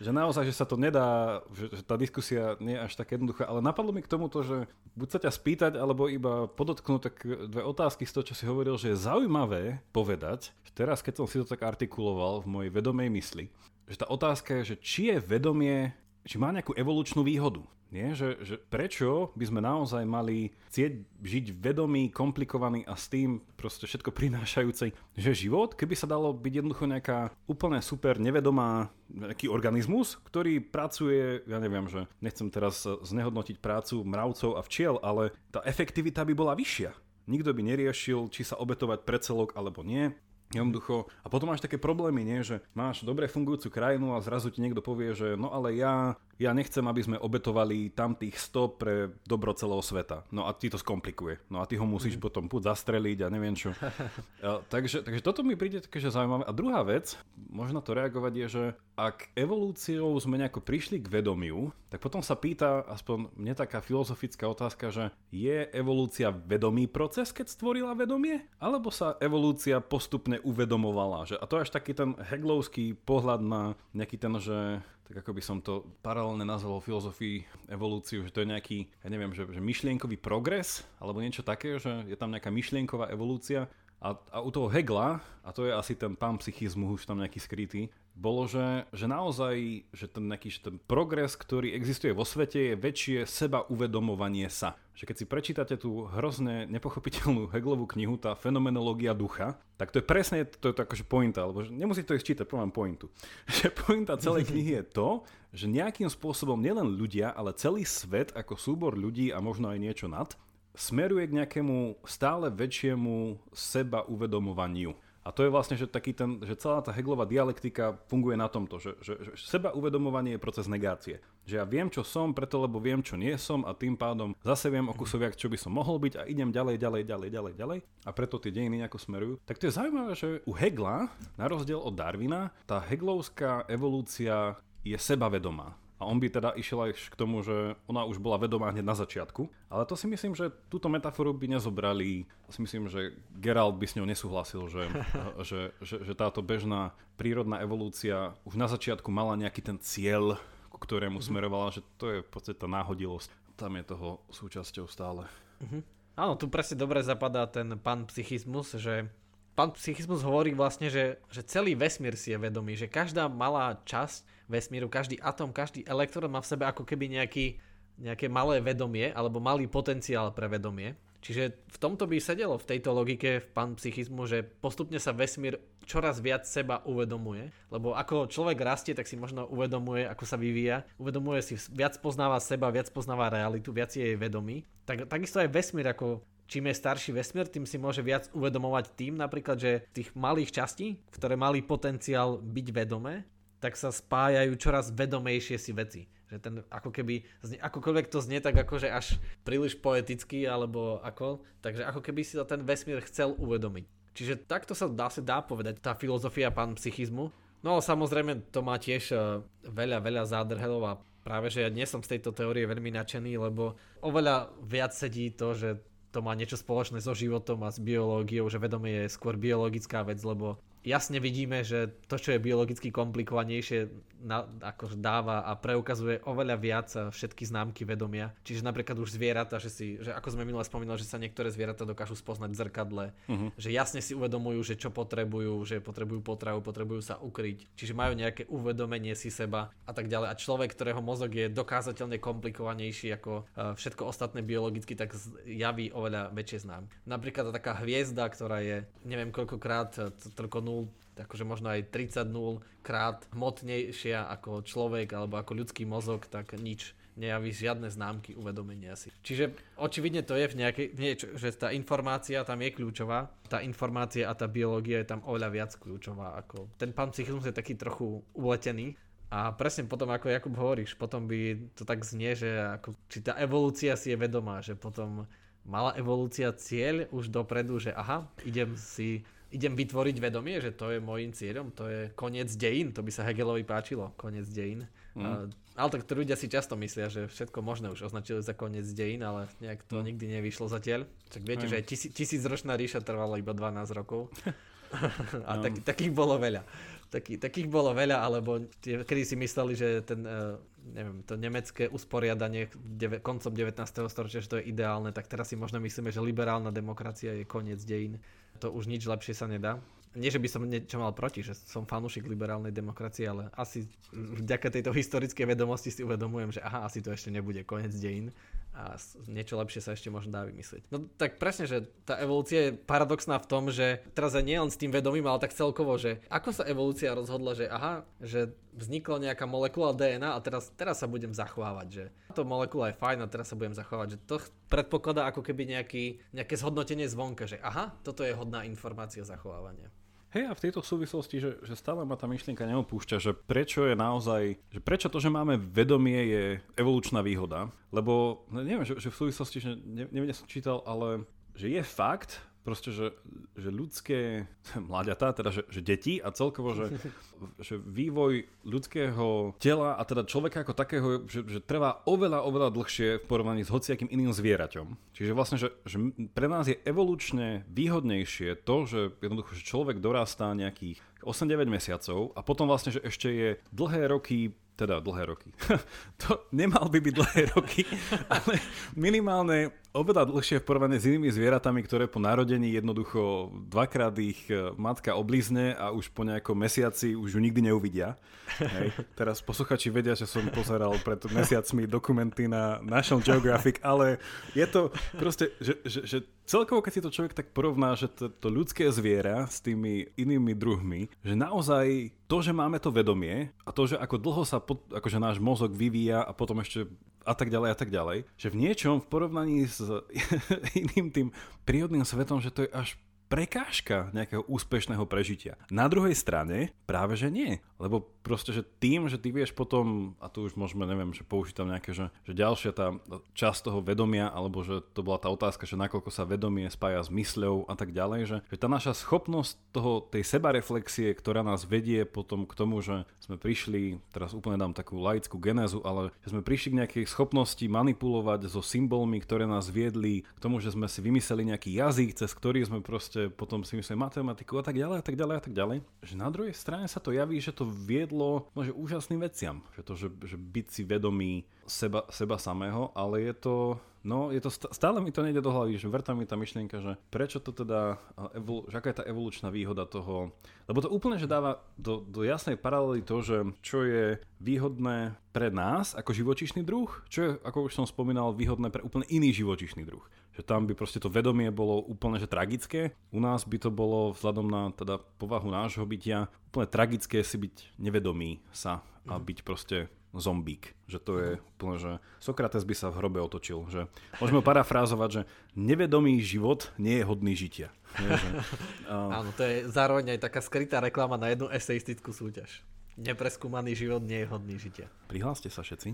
že naozaj, že sa to nedá, že tá diskusia nie je až tak jednoduchá, ale napadlo mi k tomuto, že buď ťa spýtať, alebo iba podotknúť tak dve otázky z toho, čo si hovoril, že je zaujímavé povedať, že teraz keď som si to tak artikuloval v mojej vedomej mysli, že tá otázka je, že či je vedomie, či má nejakú evolučnú výhodu. Nie? Že prečo by sme naozaj mali chcieť žiť vedomý, komplikovaný a s tým proste všetko prinášajúci, že život, keby sa dalo byť jednoducho nejaká úplne super nevedomá nejaký organizmus, ktorý pracuje, ja neviem, že nechcem teraz znehodnotiť prácu mravcov a včiel, ale tá efektivita by bola vyššia. Nikto by neriešil, či sa obetovať pre celok alebo nie. Jednoducho. A potom máš také problémy, nie? Že máš dobre fungujúcu krajinu a zrazu ti niekto povie, že no ale ja nechcem, aby sme obetovali tamtých 100 pre dobro celého sveta. No a ti to skomplikuje. No a ty ho musíš potom zastreliť a neviem čo. Takže toto mi príde také, že zaujímavé. A druhá vec, možno to reagovať je, že ak evolúciou sme nejako prišli k vedomiu, tak potom sa pýta aspoň mne taká filozofická otázka, že je evolúcia vedomý proces, keď stvorila vedomie? Alebo sa evolúcia postupne uvedomovala. Že, a to je až taký ten hegelovský pohľad na nejaký ten, že tak ako by som to paralelne nazval filozofii evolúciu, že to je nejaký, ja neviem, že myšlienkový progres, alebo niečo také, že je tam nejaká myšlienková evolúcia A u toho Hegla, a to je asi ten panpsychizmus už tam nejaký skrytý, bolo, že naozaj, že ten nejaký že ten progres, ktorý existuje vo svete, je väčšie sebauvedomovanie sa. Že keď si prečítate tú hrozne nepochopiteľnú Hegelovú knihu, tá fenomenológia ducha, tak to je presne to je akože pointa, lebo nemusíte to ísť čítať, poviem pointu. Že pointa celej knihy je to, že nejakým spôsobom nielen ľudia, ale celý svet ako súbor ľudí a možno aj niečo nad, smeruje k nejakému stále väčšiemu seba uvedomovaniu. A to je vlastne, že taký ten, že celá tá Hegelová dialektika funguje na tomto, že seba uvedomovanie je proces negácie. Že ja viem, čo som, preto lebo viem, čo nie som a tým pádom zase viem o kusoviak, čo by som mohol byť a idem ďalej a preto tie dejiny nejako smerujú. Tak to je zaujímavé, že u Hegla, na rozdiel od Darwina, tá heglovská evolúcia je sebavedomá. A on by teda išiel aj k tomu, že ona už bola vedomá hneď na začiatku. Ale to si myslím, že túto metaforu by nezobrali. Si myslím, že Gerald by s ňou nesúhlasil, že táto bežná prírodná evolúcia už na začiatku mala nejaký ten cieľ, ku ktorému smerovala, že to je v podstate tá náhodilosť. Tam je toho súčasťou stále. Áno, tu presne dobre zapadá ten panpsychizmus, že panpsychizmus hovorí vlastne, že celý vesmír si je vedomý, že každá malá časť vesmíru, každý atom, každý elektrón má v sebe ako keby nejaké malé vedomie alebo malý potenciál pre vedomie. Čiže v tomto by sedelo v tejto logike v panpsychizmu, že postupne sa vesmír čoraz viac seba uvedomuje, lebo ako človek rastie, tak si možno uvedomuje, ako sa vyvíja, uvedomuje si, viac poznáva seba, viac poznáva realitu, viac je jej vedomý. Takisto aj vesmír ako čím je starší vesmír, tým si môže viac uvedomovať tým napríklad, že tých malých častí, ktoré mali potenciál byť vedomé, tak sa spájajú čoraz vedomejšie si veci. Že ten ako keby, akokoľvek to znie tak akože až príliš poeticky alebo ako, takže ako keby si to ten vesmír chcel uvedomiť. Čiže takto sa dá povedať tá filozofia panpsychizmu. No ale samozrejme to má tiež veľa zádrhelov a práve že ja nie som z tejto teórie veľmi nadšený, lebo oveľa viac sedí to, že to má niečo spoločné so životom a s biológiou, že vedomie je skôr biologická vec, lebo jasne vidíme, že to, čo je biologicky komplikovanejšie, akože dáva a preukazuje oveľa viac všetky známky vedomia. Čiže napríklad už zvieratá, že ako sme minule spomínali, že sa niektoré zvieratá dokážu spoznať v zrkadle, že jasne si uvedomujú, že čo potrebujú, že potrebujú potravu, potrebujú sa ukryť, čiže majú nejaké uvedomenie si seba a tak ďalej. A človek, ktorého mozog je dokázateľne komplikovanejší ako všetko ostatné biologicky, tak javí oveľa väčšie známky. Napríklad taká hviezda, ktorá je neviem koľkokrát takže možno aj 30 krát hmotnejšia ako človek alebo ako ľudský mozog, tak nič nejaví žiadne známky uvedomenia si. Čiže očividne to je v nejakej, že tá informácia tam je kľúčová, tá informácia a tá biológia je tam oveľa viac kľúčová. Ako ten panpsychizmus je taký trochu uletený a presne potom, ako Jakub hovoríš, potom by to tak znie, že ako, či tá evolúcia si je vedomá, že potom mala evolúcia cieľ už dopredu, že aha, idem vytvoriť vedomie, že to je môjim cieľom, to je koniec dejín, to by sa Hegelovi páčilo, koniec dejín. Ale tak ľudia si často myslia, že všetko možné už označili za koniec dejín, ale nejak to nikdy nevyšlo zatiaľ. Tak viete, že aj tisícročná ríša trvala iba 12 rokov. A takých bolo veľa. Takých bolo veľa, alebo kedy si mysleli, že to nemecké usporiadanie koncom 19. storočia, že to je ideálne, tak teraz si možno myslíme, že liberálna demokracia je koniec dejín. To už nič lepšie sa nedá. Nie, že by som niečo mal proti, že som fanúšik liberálnej demokracie, ale asi vďaka tejto historickej vedomosti si uvedomujem, že aha, asi to ešte nebude koniec dejín a niečo lepšie sa ešte možno dá vymyslieť. No tak presne, že tá evolúcia je paradoxná v tom, že teraz aj nie len s tým vedomím, ale tak celkovo, že ako sa evolúcia rozhodla, že aha, že vznikla nejaká molekula DNA a teraz sa budem zachovávať, že táto molekula je fajn a teraz sa budem zachovávať, že to predpokladá ako keby nejaké zhodnotenie zvonka, že aha, toto je hodná informácia zachovávania. Hej, a v tejto súvislosti, že stále ma tá myšlienka neopúšťa, že prečo je naozaj, že prečo to, že máme vedomie, je evolučná výhoda, lebo neviem, že v súvislosti, že neviem, som čítal, ale že je fakt, proste, že ľudské mláďatá, teda že deti a celkovo, že vývoj ľudského tela a teda človeka ako takého, že trvá oveľa dlhšie v porovnaní s hociakým iným zvieraťom. Čiže vlastne, že pre nás je evolučne výhodnejšie to, že jednoducho že človek dorastá nejakých 8-9 mesiacov a potom vlastne, že ešte je dlhé roky teda dlhé roky. To nemal by byť dlhé roky, ale minimálne oveľa dlhšie v porovnaní s inými zvieratami, ktoré po narodení jednoducho dvakrát ich matka oblízne a už po nejakom mesiaci už ju nikdy neuvidia. Hej. Teraz posluchači vedia, že som pozeral pred mesiacmi dokumenty na National Geographic, ale je to proste, že celkovo, keď si to človek tak porovná, že to ľudské zviera s tými inými druhmi, že naozaj to, že máme to vedomie a to, že ako dlho sa akože náš mozog vyvíja a potom ešte a tak ďalej, že v niečom v porovnaní s iným tým prírodným svetom, že to je až prekážka nejakého úspešného prežitia. Na druhej strane práve, že nie. Lebo proste, že tým, že ty vieš potom, a tu už môžeme, neviem, že použiť tam nejaké, že ďalšia tá časť toho vedomia, alebo že to bola tá otázka, že nakoľko sa vedomie spája s mysľou a tak ďalej, že tá naša schopnosť toho, tej sebareflexie, ktorá nás vedie potom k tomu, že sme prišli, teraz úplne dám takú laickú genézu, ale že sme prišli k nejakej schopnosti manipulovať so symbolmi, ktoré nás viedli k tomu, že sme si vymysleli nejaký jazyk, cez ktorý sme proste potom si myslím matematiku a tak ďalej a tak ďalej a tak ďalej. Že na druhej strane sa to javí, že to viedlo možno úžasným veciam. Že to, že byť si vedomý seba samého, ale je to... No, je to stále mi to nejde do hlavy, že vrtá mi tá myšlienka, že prečo to teda, že aká je tá evolučná výhoda toho, lebo to úplne, že dáva do jasnej paralely to, že čo je výhodné pre nás ako živočíšny druh, čo je, ako už som spomínal, výhodné pre úplne iný živočíšny druh. Že tam by proste to vedomie bolo úplne, že tragické. U nás by to bolo vzhľadom na teda povahu nášho bytia úplne tragické si byť nevedomý sa a byť proste zombík, že to je úplne, že Sokrates by sa v hrobe otočil, že môžeme parafrázovať, že nevedomý život nie je hodný žitia. Nie, že, Áno, to je zároveň aj taká skrytá reklama na jednu eseistickú súťaž. Nepreskúmaný život nie je hodný žitia. Prihláste sa všetci.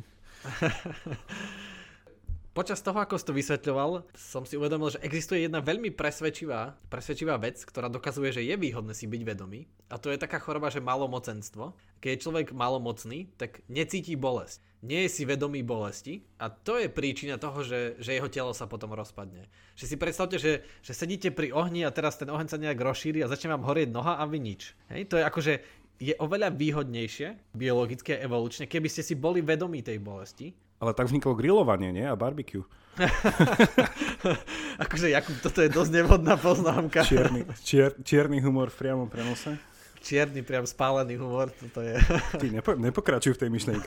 Počas toho, ako si to vysvetľoval, som si uvedomil, že existuje jedna veľmi presvedčivá vec, ktorá dokazuje, že je výhodné si byť vedomý. A to je taká choroba, že malomocenstvo. Keď je človek malomocný, tak necíti bolesť. Nie je si vedomý bolesti a to je príčina toho, že jeho telo sa potom rozpadne. Že si predstavte, že sedíte pri ohni a teraz ten oheň sa nejak rozšíri a začne vám horieť noha a vy nič. Hej? To je akože... je oveľa výhodnejšie, biologické a evolučne, keby ste si boli vedomí tej bolesti. Ale tak vzniklo grillovanie, nie? A barbecue. Akože, Jakub, toto je dosť nevhodná poznámka. Čierny humor v priamom prenose. Čierny, priam spálený humor, toto je. Ty nepokračuj v tej myšlienke.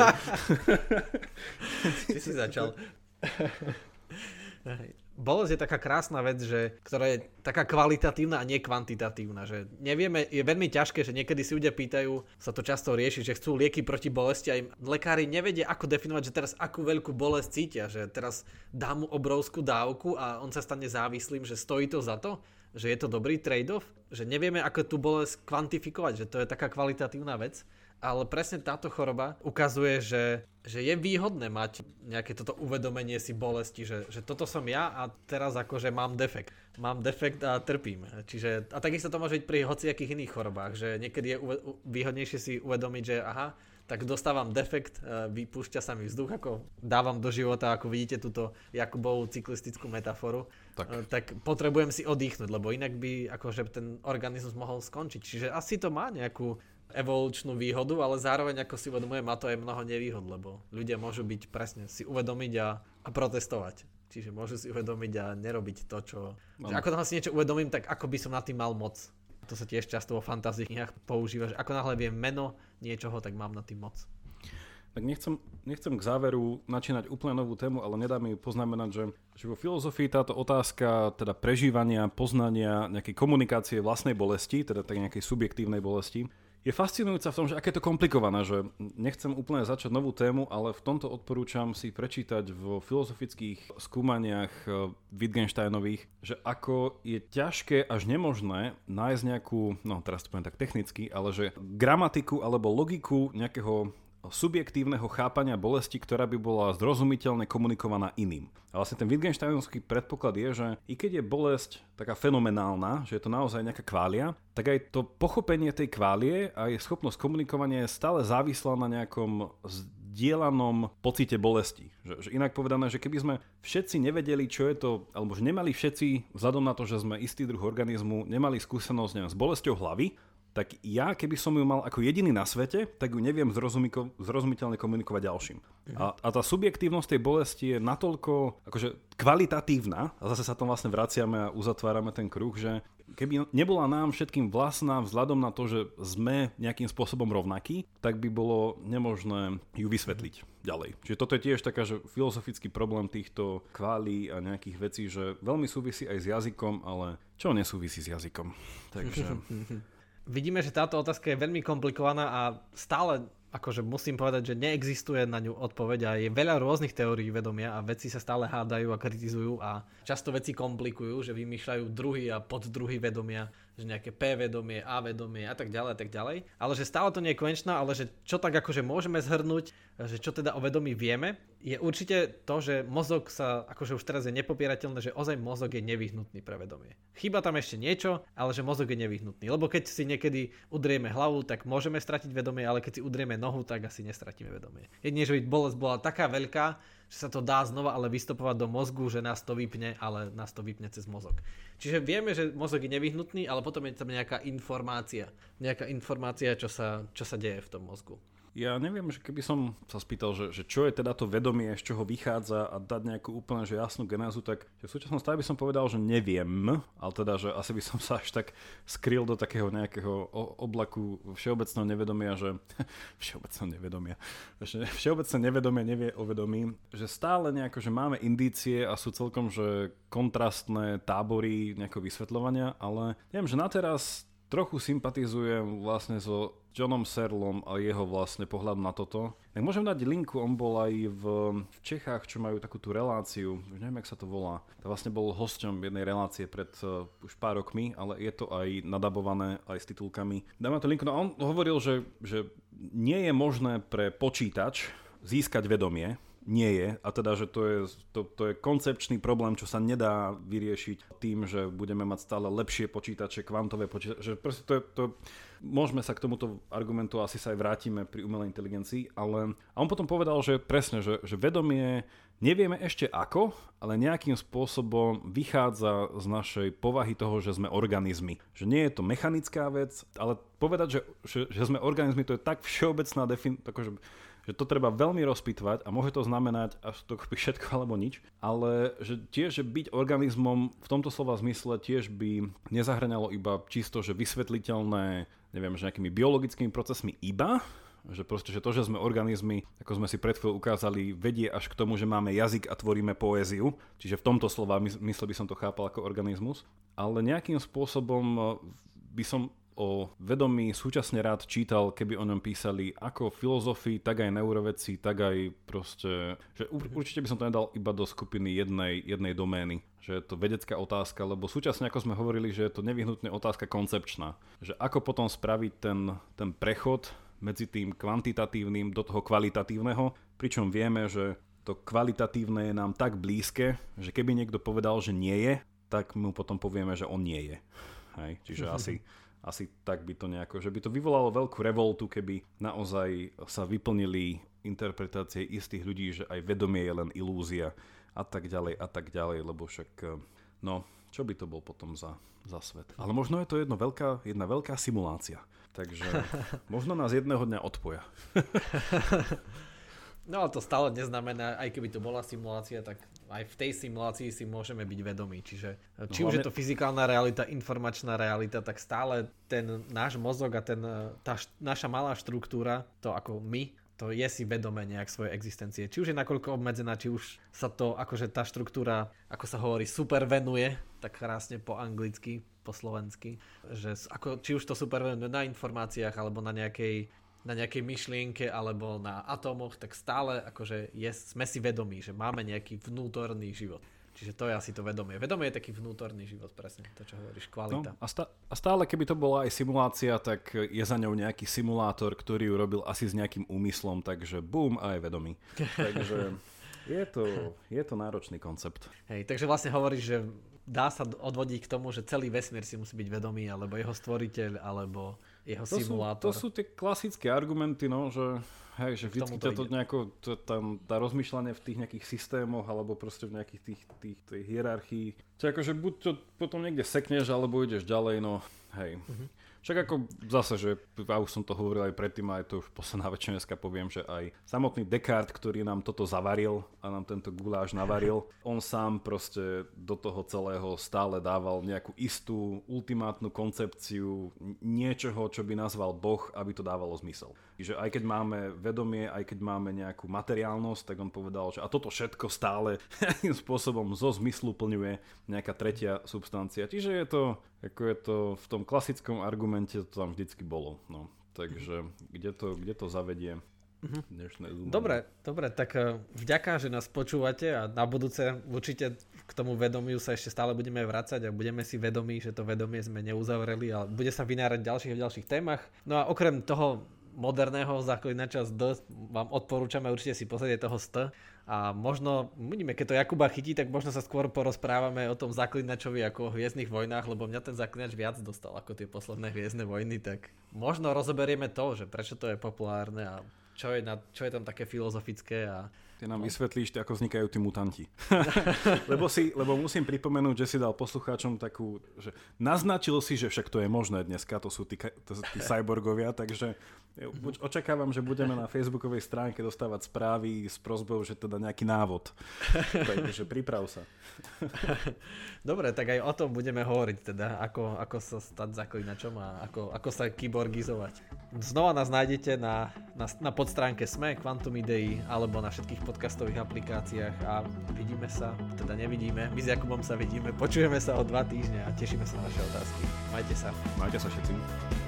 Ty si začal. Bolesť je taká krásna vec, že, ktorá je taká kvalitatívna a nie kvantitatívna. Že nevieme, je veľmi ťažké, že niekedy si ľudia pýtajú, sa to často rieši, že chcú lieky proti bolesti a im lekári nevedia, ako definovať, že teraz akú veľkú bolesť cítia, že teraz dá mu obrovskú dávku a on sa stane závislým, že stojí to za to, že je to dobrý trade-off, že nevieme, ako tú bolesť kvantifikovať, že to je taká kvalitatívna vec. Ale presne táto choroba ukazuje, že je výhodné mať nejaké toto uvedomenie si bolesti, že toto som ja a teraz akože mám defekt. Mám defekt a trpím. Čiže, a takisto to môže byť pri hociakých iných chorobách, že niekedy je výhodnejšie si uvedomiť, že aha, tak dostávam defekt, vypúšťa sa mi vzduch, ako dávam do života, ako vidíte túto Jakubovú cyklistickú metaforu, tak potrebujem si oddychnúť, lebo inak by akože ten organizmus mohol skončiť. Čiže asi to má nejakú evolučnú výhodu, ale zároveň, ako si uvedomujem, má to aj mnoho nevýhod, lebo ľudia môžu byť presne si uvedomiť a protestovať. Čiže môžu si uvedomiť a nerobiť to, čo... Ako tam si niečo uvedomím, tak ako by som na tým mal moc. To sa tiež často vo fantázií knihách používa, že ako náhle viem meno niečoho, tak mám na tým moc. Tak nechcem k záveru načínať úplne novú tému, ale nedá mi poznamenať, že vo filozofii táto otázka teda prežívania, poznania, nejakej komunikácie vlastnej bolesti, teda tak nejakej subjektívnej bolesti, je fascinujúca v tom, že aké je to komplikované, že nechcem úplne začať novú tému, ale v tomto odporúčam si prečítať v filozofických skúmaniach Wittgensteinových, že ako je ťažké až nemožné nájsť nejakú, no teraz to poviem tak technicky, ale že gramatiku alebo logiku nejakého subjektívneho chápania bolesti, ktorá by bola zrozumiteľne komunikovaná iným. A vlastne ten Wittgensteinovský predpoklad je, že i keď je bolesť taká fenomenálna, že je to naozaj nejaká kvália, tak aj to pochopenie tej kválie a jej schopnosť komunikovania je stále závislá na nejakom zdieľanom pocite bolesti. Že inak povedané, že keby sme všetci nevedeli, čo je to, alebo že nemali všetci, vzhľadom na to, že sme istý druh organizmu, nemali skúsenosť neviem, s bolesťou hlavy, tak ja, keby som ju mal ako jediný na svete, tak ju neviem zrozumiteľne komunikovať ďalším. A tá subjektívnosť tej bolesti je natoľko akože kvalitatívna, a zase sa tam vlastne vraciame a uzatvárame ten kruh, že keby nebola nám všetkým vlastná vzhľadom na to, že sme nejakým spôsobom rovnakí, tak by bolo nemožné ju vysvetliť ďalej. Čiže toto je tiež taká, že filozofický problém týchto kvalí a nejakých vecí, že veľmi súvisí aj s jazykom, ale čo nesúvisí s jazykom? Takže... Vidíme, že táto otázka je veľmi komplikovaná a stále, akože musím povedať, že neexistuje na ňu odpoveď a je veľa rôznych teórií vedomia a veci sa stále hádajú a kritizujú a často veci komplikujú, že vymýšľajú druhy a poddruhy vedomia, že nejaké P vedomie, A vedomie a tak ďalej a tak ďalej. Ale že stále to nie je konečná, ale že čo tak akože môžeme zhrnúť, že čo teda o vedomí vieme, je určite to, že mozog sa, akože už teraz je nepopierateľné, že ozaj mozog je nevyhnutný pre vedomie. Chýba tam ešte niečo, ale že mozog je nevyhnutný, lebo keď si niekedy udrieme hlavu, tak môžeme stratiť vedomie, ale keď si udrieme nohu, tak asi nestratíme vedomie. Jedine, že by bolesť bola taká veľká, že sa to dá znova ale vystopovať do mozgu, že nás to vypne, ale nás to vypne cez mozog. Čiže vieme, že mozog je nevyhnutný, ale potom je tam nejaká informácia, čo sa deje v tom mozgu. Ja neviem, že keby som sa spýtal, že čo je teda to vedomie, z čoho vychádza a dať nejakú úplne že jasnú genézu, tak v súčasnom stave by som povedal, že neviem, ale teda, že asi by som sa až tak skryl do takého nejakého oblaku všeobecného nevedomia, že všeobecné nevedomie nevie o vedomí, že stále nejako, že máme indície a sú celkom, že kontrastné tábory nejakého vysvetľovania, ale neviem, že nateraz trochu sympatizujem vlastne so Johnom Searlom a jeho vlastne pohľad na toto. Tak môžem dať linku, on bol aj v Čechách, čo majú takú tú reláciu, neviem, jak sa to volá. To vlastne bol hosťom jednej relácie pred už pár rokmi, ale je to aj nadabované, aj s titulkami. Dám to linku, no on hovoril, že nie je možné pre počítač získať vedomie. Nie je. A teda, že to je koncepčný problém, čo sa nedá vyriešiť tým, že budeme mať stále lepšie počítače, kvantové počítače. Proste to môžeme sa k tomuto argumentu asi sa aj vrátime pri umelej inteligencii, ale a on potom povedal, že presne, že vedomie nevieme ešte ako, ale nejakým spôsobom vychádza z našej povahy toho, že sme organizmy. Že nie je to mechanická vec, ale povedať, že sme organizmy, to je tak všeobecná definícia, že to treba veľmi rozpýtvať a môže to znamenať až to všetko alebo nič, ale že tiež byť organizmom v tomto slova zmysle tiež by nezahŕňalo iba čisto, že vysvetliteľné, neviem, že nejakými biologickými procesmi iba, že proste, že to, že sme organizmy, ako sme si pred chvíľou ukázali, vedie až k tomu, že máme jazyk a tvoríme poéziu, čiže v tomto slova mysle by som to chápal ako organizmus, ale nejakým spôsobom by som o vedomí súčasne rád čítal, keby o ňom písali ako filozofi, tak aj neuroveci, tak aj proste... Že určite by som to nedal iba do skupiny jednej domény. Že je to vedecká otázka, lebo súčasne, ako sme hovorili, že je to nevyhnutne otázka koncepčná. Že ako potom spraviť ten prechod medzi tým kvantitatívnym do toho kvalitatívneho, pričom vieme, že to kvalitatívne je nám tak blízke, že keby niekto povedal, že nie je, tak mu potom povieme, že on nie je. Hej? Čiže asi tak by to nejako, že by to vyvolalo veľkú revoltu, keby naozaj sa vyplnili interpretácie istých ľudí, že aj vedomie je len ilúzia a tak ďalej, lebo však, no, čo by to bol potom za svet. Ale možno je to jedna veľká simulácia, takže možno nás jedného dňa odpoja. No ale to stále neznamená, aj keby to bola simulácia, tak aj v tej simulácii si môžeme byť vedomí. Čiže či už je to fyzikálna realita, informačná realita, tak stále ten náš mozog a tá naša malá štruktúra, to ako my, to je si vedomé nejak svoje existencie. Či už je nakoľko obmedzená, či už sa to, akože tá štruktúra, ako sa hovorí, supervenuje, tak krásne po anglicky, po slovensky. Že ako, či už to supervenuje na informáciách alebo na nejakej myšlienke alebo na atómoch, tak stále akože sme si vedomí, že máme nejaký vnútorný život. Čiže to je asi to vedomie. Vedomie je taký vnútorný život, presne to, čo hovoríš, kvalita. No, a stále, keby to bola aj simulácia, tak je za ňou nejaký simulátor, ktorý ju robil asi s nejakým úmyslom, takže bum, aj vedomí. Takže je to náročný koncept. Hej, takže vlastne hovoríš, že dá sa odvodiť k tomu, že celý vesmír si musí byť vedomý, alebo jeho stvoriteľ, alebo jeho simulátor. To sú tie klasické argumenty, no, že, hej, že vždycky to nejako, tam tá rozmýšľanie v tých nejakých systémoch alebo proste v nejakých tej hierarchii. Čiže akože buď to potom niekde sekneš, alebo ideš ďalej, no hej. Však ako zase, že ja už som to hovoril aj predtým, aj to už posledná večer dneska poviem, že aj samotný Descartes, ktorý nám toto zavaril a nám tento guláš navaril, on sám proste do toho celého stále dával nejakú istú ultimátnu koncepciu niečoho, čo by nazval Boh, aby to dávalo zmysel. Že aj keď máme vedomie, aj keď máme nejakú materiálnosť, tak on povedal, že a toto všetko stále nejakým spôsobom zo zmyslu plňuje nejaká tretia substancia. Čiže je to, ako je to v tom klasickom argumente, to tam vždycky bolo. No, takže kde to zavedie dnešné zúmenie? Dobre, tak vďaka, že nás počúvate a na budúce určite k tomu vedomiu sa ešte stále budeme vracať a budeme si vedomí, že to vedomie sme neuzavreli, ale bude sa vynárať v ďalších témach. No a okrem toho moderného záklina čas D vám odporúčame určite si pozrieť toho st. A možno, vidíme, keď to Jakuba chytí, tak možno sa skôr porozprávame o tom zaklinačovi ako o Hviezdnych vojnách, lebo mňa ten zaklinač viac dostal ako tie posledné Hviezdne vojny, tak možno rozoberieme to, že prečo to je populárne a čo je tam také filozofické a ty nám vysvetlíš, ako vznikajú tí mutanti. lebo musím pripomenúť, že si dal poslucháčom takú, že naznačil si, že však to je možné dneska, to sú tí cyborgovia, takže očakávam, že budeme na facebookovej stránke dostávať správy s prosbou, že teda nejaký návod. Takže priprav sa. Dobre, tak aj o tom budeme hovoriť teda, ako sa stať zaklinačom a ako sa kyborgizovať. Znova nás nájdete na podstránke Sme, Quantum Idei, alebo na všetkých podcastových aplikáciách a vidíme sa, teda nevidíme, my s Jakubom sa vidíme, počujeme sa o 2 týždne a tešíme sa na naše otázky. Majte sa. Majte sa všetci.